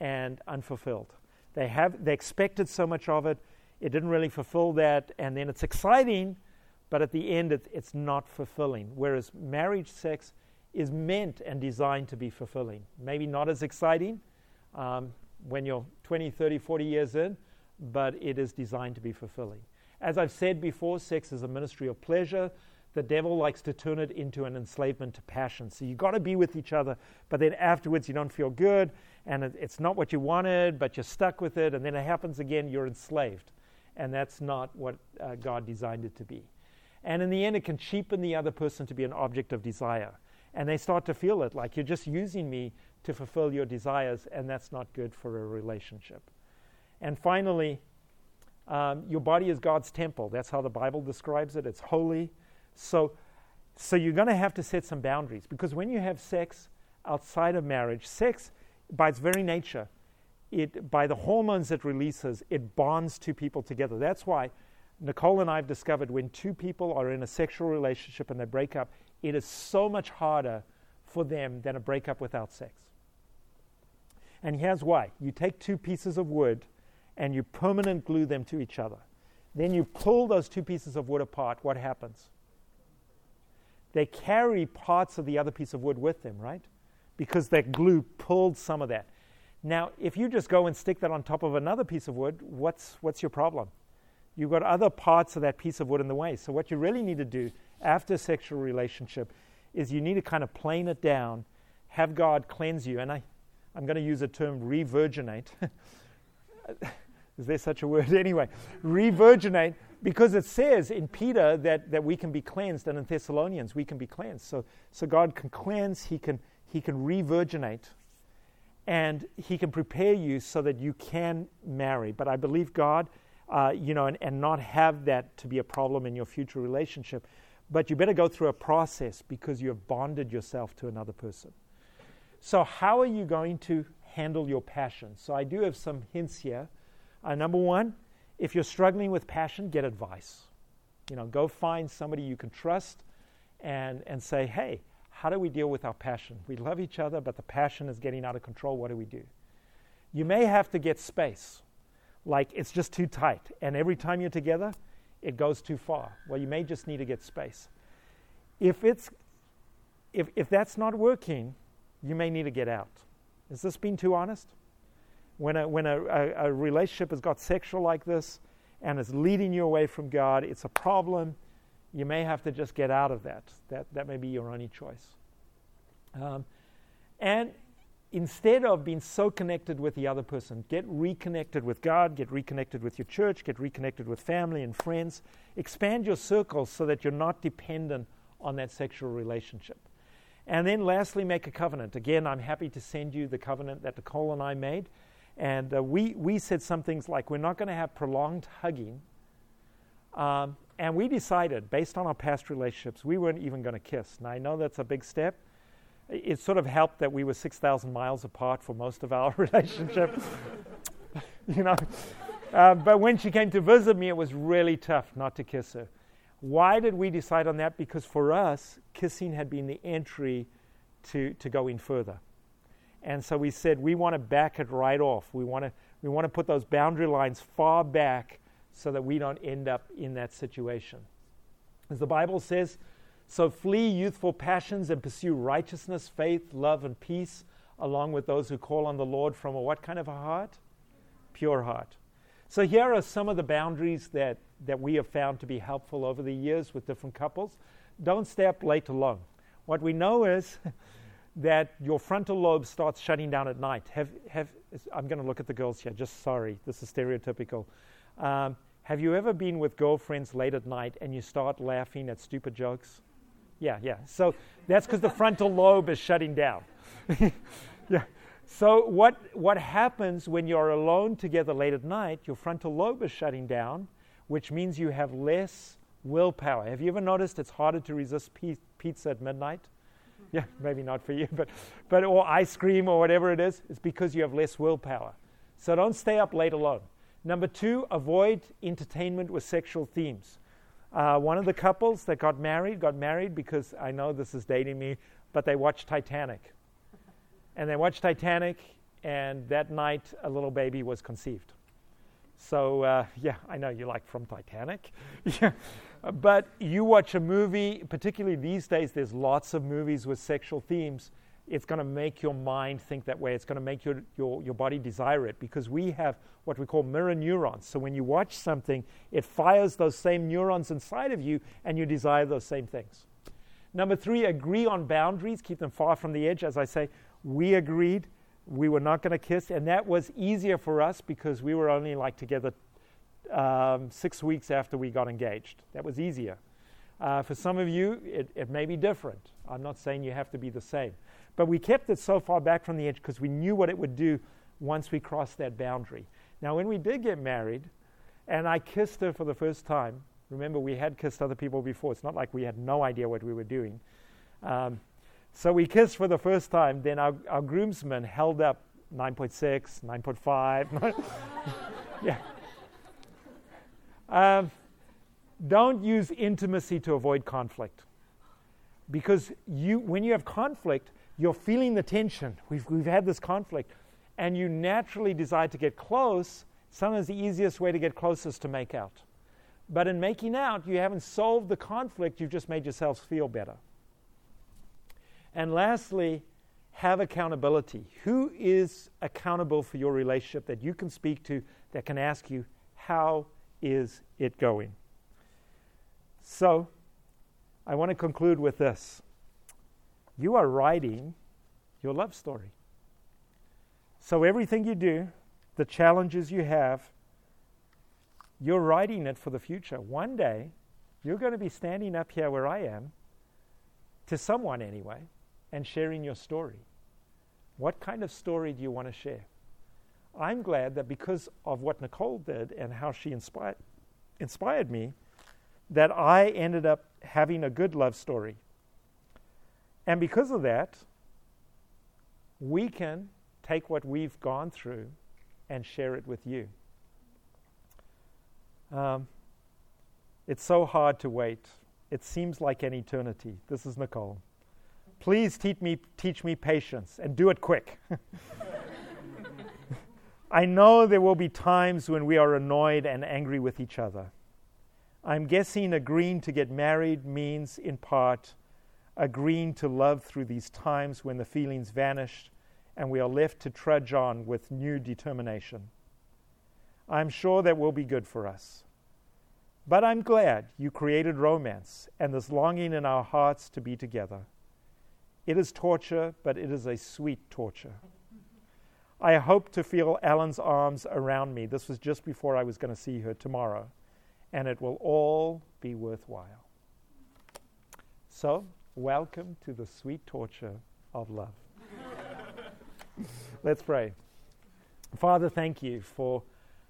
and unfulfilled. They have they expected so much of it, it didn't really fulfill that, and then it's exciting, but at the end it, it's not fulfilling. Whereas marriage sex is meant and designed to be fulfilling. Maybe not as exciting um, when you're twenty, thirty, forty years in, but it is designed to be fulfilling. As I've said before, sex is a ministry of pleasure. The devil likes to turn it into an enslavement to passion. So you got to be with each other, but then afterwards you don't feel good, and it, it's not what you wanted, but you're stuck with it, and then it happens again, you're enslaved. And that's not what uh, God designed it to be. And in the end, it can cheapen the other person to be an object of desire. And they start to feel it, like you're just using me to fulfill your desires, and that's not good for a relationship. And finally, um, your body is God's temple. That's how the Bible describes it. It's holy. So so you're going to have to set some boundaries, because when you have sex outside of marriage, sex by its very nature, it by the hormones it releases, it bonds two people together. That's why Nicole and I have discovered when two people are in a sexual relationship and they break up, it is so much harder for them than a breakup without sex. And here's why. You take two pieces of wood and you permanent glue them to each other. Then you pull those two pieces of wood apart. What happens? They carry parts of the other piece of wood with them, right? Because that glue pulled some of that. Now, if you just go and stick that on top of another piece of wood, what's what's your problem? You've got other parts of that piece of wood in the way. So what you really need to do after a sexual relationship is you need to kind of plane it down, have God cleanse you. And I, I'm going to use the term revirginate. Is there such a word? Anyway, revirginate. Because it says in Peter that, that we can be cleansed, and in Thessalonians we can be cleansed. So so God can cleanse, he can he can revirginate, and he can prepare you so that you can marry. But I believe God, uh, you know, and, and not have that to be a problem in your future relationship. But you better go through a process, because you have bonded yourself to another person. So how are you going to handle your passion. So I do have some hints here. Uh, number one, if you're struggling with passion, get advice. You know, go find somebody you can trust and, and say, hey, how do we deal with our passion? We love each other, but the passion is getting out of control. What do we do? You may have to get space. Like it's just too tight. And every time you're together, it goes too far. Well, you may just need to get space. If it's, if if that's not working, you may need to get out. Is this being too honest? When a when a, a, a relationship has got sexual like this and it's leading you away from God, it's a problem. You may have to just get out of that. That that may be your only choice. Um, and instead of being so connected with the other person, get reconnected with God, get reconnected with your church, get reconnected with family and friends. Expand your circles so that you're not dependent on that sexual relationship. And then lastly, make a covenant. Again, I'm happy to send you the covenant that Nicole and I made. And uh, we, we said some things like, we're not going to have prolonged hugging. Um, and we decided, based on our past relationships, we weren't even going to kiss. Now, I know that's a big step. It sort of helped that we were six thousand miles apart for most of our relationship, you know. Uh, but when she came to visit me, it was really tough not to kiss her. Why did we decide on that? Because for us, kissing had been the entry to, to going further. And so we said, we want to back it right off. We want to we want to put those boundary lines far back so that we don't end up in that situation. As the Bible says, so flee youthful passions and pursue righteousness, faith, love, and peace, along with those who call on the Lord from a what kind of a heart? Pure heart. So here are some of the boundaries that, that we have found to be helpful over the years with different couples. Don't stay up late alone. What we know is that your frontal lobe starts shutting down at night. Have have I'm going to look at the girls here. Just sorry, this is stereotypical. Um, have you ever been with girlfriends late at night and you start laughing at stupid jokes? Yeah, yeah. So that's because the frontal lobe is shutting down. Yeah. So what what happens when you're alone together late at night, your frontal lobe is shutting down, which means you have less willpower. Have you ever noticed it's harder to resist pe- pizza at midnight? Yeah, maybe not for you, but, but or ice cream or whatever it is. It's because you have less willpower. So don't stay up late alone. Number two, avoid entertainment with sexual themes. Uh, one of the couples that got married, got married because I know this is dating me, but they watched Titanic. And they watched Titanic, and that night a little baby was conceived. So, uh, yeah, I know you're like, from Titanic? Yeah. But you watch a movie, particularly these days, there's lots of movies with sexual themes. It's going to make your mind think that way. It's going to make your, your, your body desire it because we have what we call mirror neurons. So when you watch something, it fires those same neurons inside of you and you desire those same things. Number three, agree on boundaries. Keep them far from the edge. As I say, we agreed we were not going to kiss. And that was easier for us because we were only like together um, six weeks after we got engaged. That was easier. Uh, for some of you, it, it may be different. I'm not saying you have to be the same. But we kept it so far back from the edge because we knew what it would do once we crossed that boundary. Now, when we did get married, and I kissed her for the first time, remember, we had kissed other people before. It's not like we had no idea what we were doing. Um, so we kissed for the first time. Then our, our groomsmen held up nine point six, nine point five. Yeah. Um, don't use intimacy to avoid conflict. Because you, when you have conflict, you're feeling the tension. We've, we've had this conflict. And you naturally desire to get close. Sometimes the easiest way to get close is to make out. But in making out, you haven't solved the conflict. You've just made yourselves feel better. And lastly, have accountability. Who is accountable for your relationship that you can speak to, that can ask you, how is it going? So, I want to conclude with this. You are writing your love story. So everything you do, the challenges you have, you're writing it for the future. One day, you're going to be standing up here where I am, to someone anyway, and sharing your story. What kind of story do you want to share? I'm glad that because of what Nicole did and how she inspired, inspired me, that I ended up having a good love story. And because of that, we can take what we've gone through and share it with you. Um, it's so hard to wait. It seems like an eternity. This is Nicole. Please teach me, teach me patience, and do it quick. I know there will be times when we are annoyed and angry with each other. I'm guessing agreeing to get married means, in part, agreeing to love through these times when the feelings vanish and we are left to trudge on with new determination. I'm sure that will be good for us. But I'm glad you created romance and this longing in our hearts to be together. It is torture, but it is a sweet torture. I hope to feel Alan's arms around me. This was just before I was going to see her tomorrow. And it will all be worthwhile. So, welcome to the sweet torture of love. Let's pray. Father, thank you for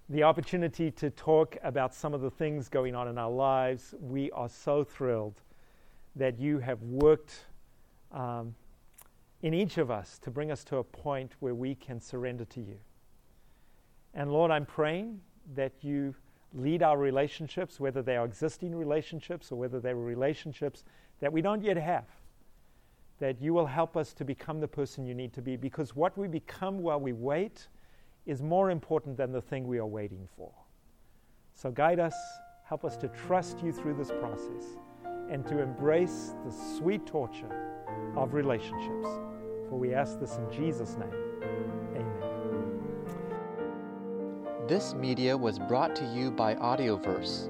the opportunity to talk about some of the things going on in our lives. We are so thrilled that you have worked um, in each of us to bring us to a point where we can surrender to you. And Lord, I'm praying that you lead our relationships, whether they are existing relationships or whether they were relationships that we don't yet have, that you will help us to become the person you need to be, because what we become while we wait is more important than the thing we are waiting for. So guide us, help us to trust you through this process and to embrace the sweet torture of relationships. For we ask this in Jesus' name. This media was brought to you by Audioverse,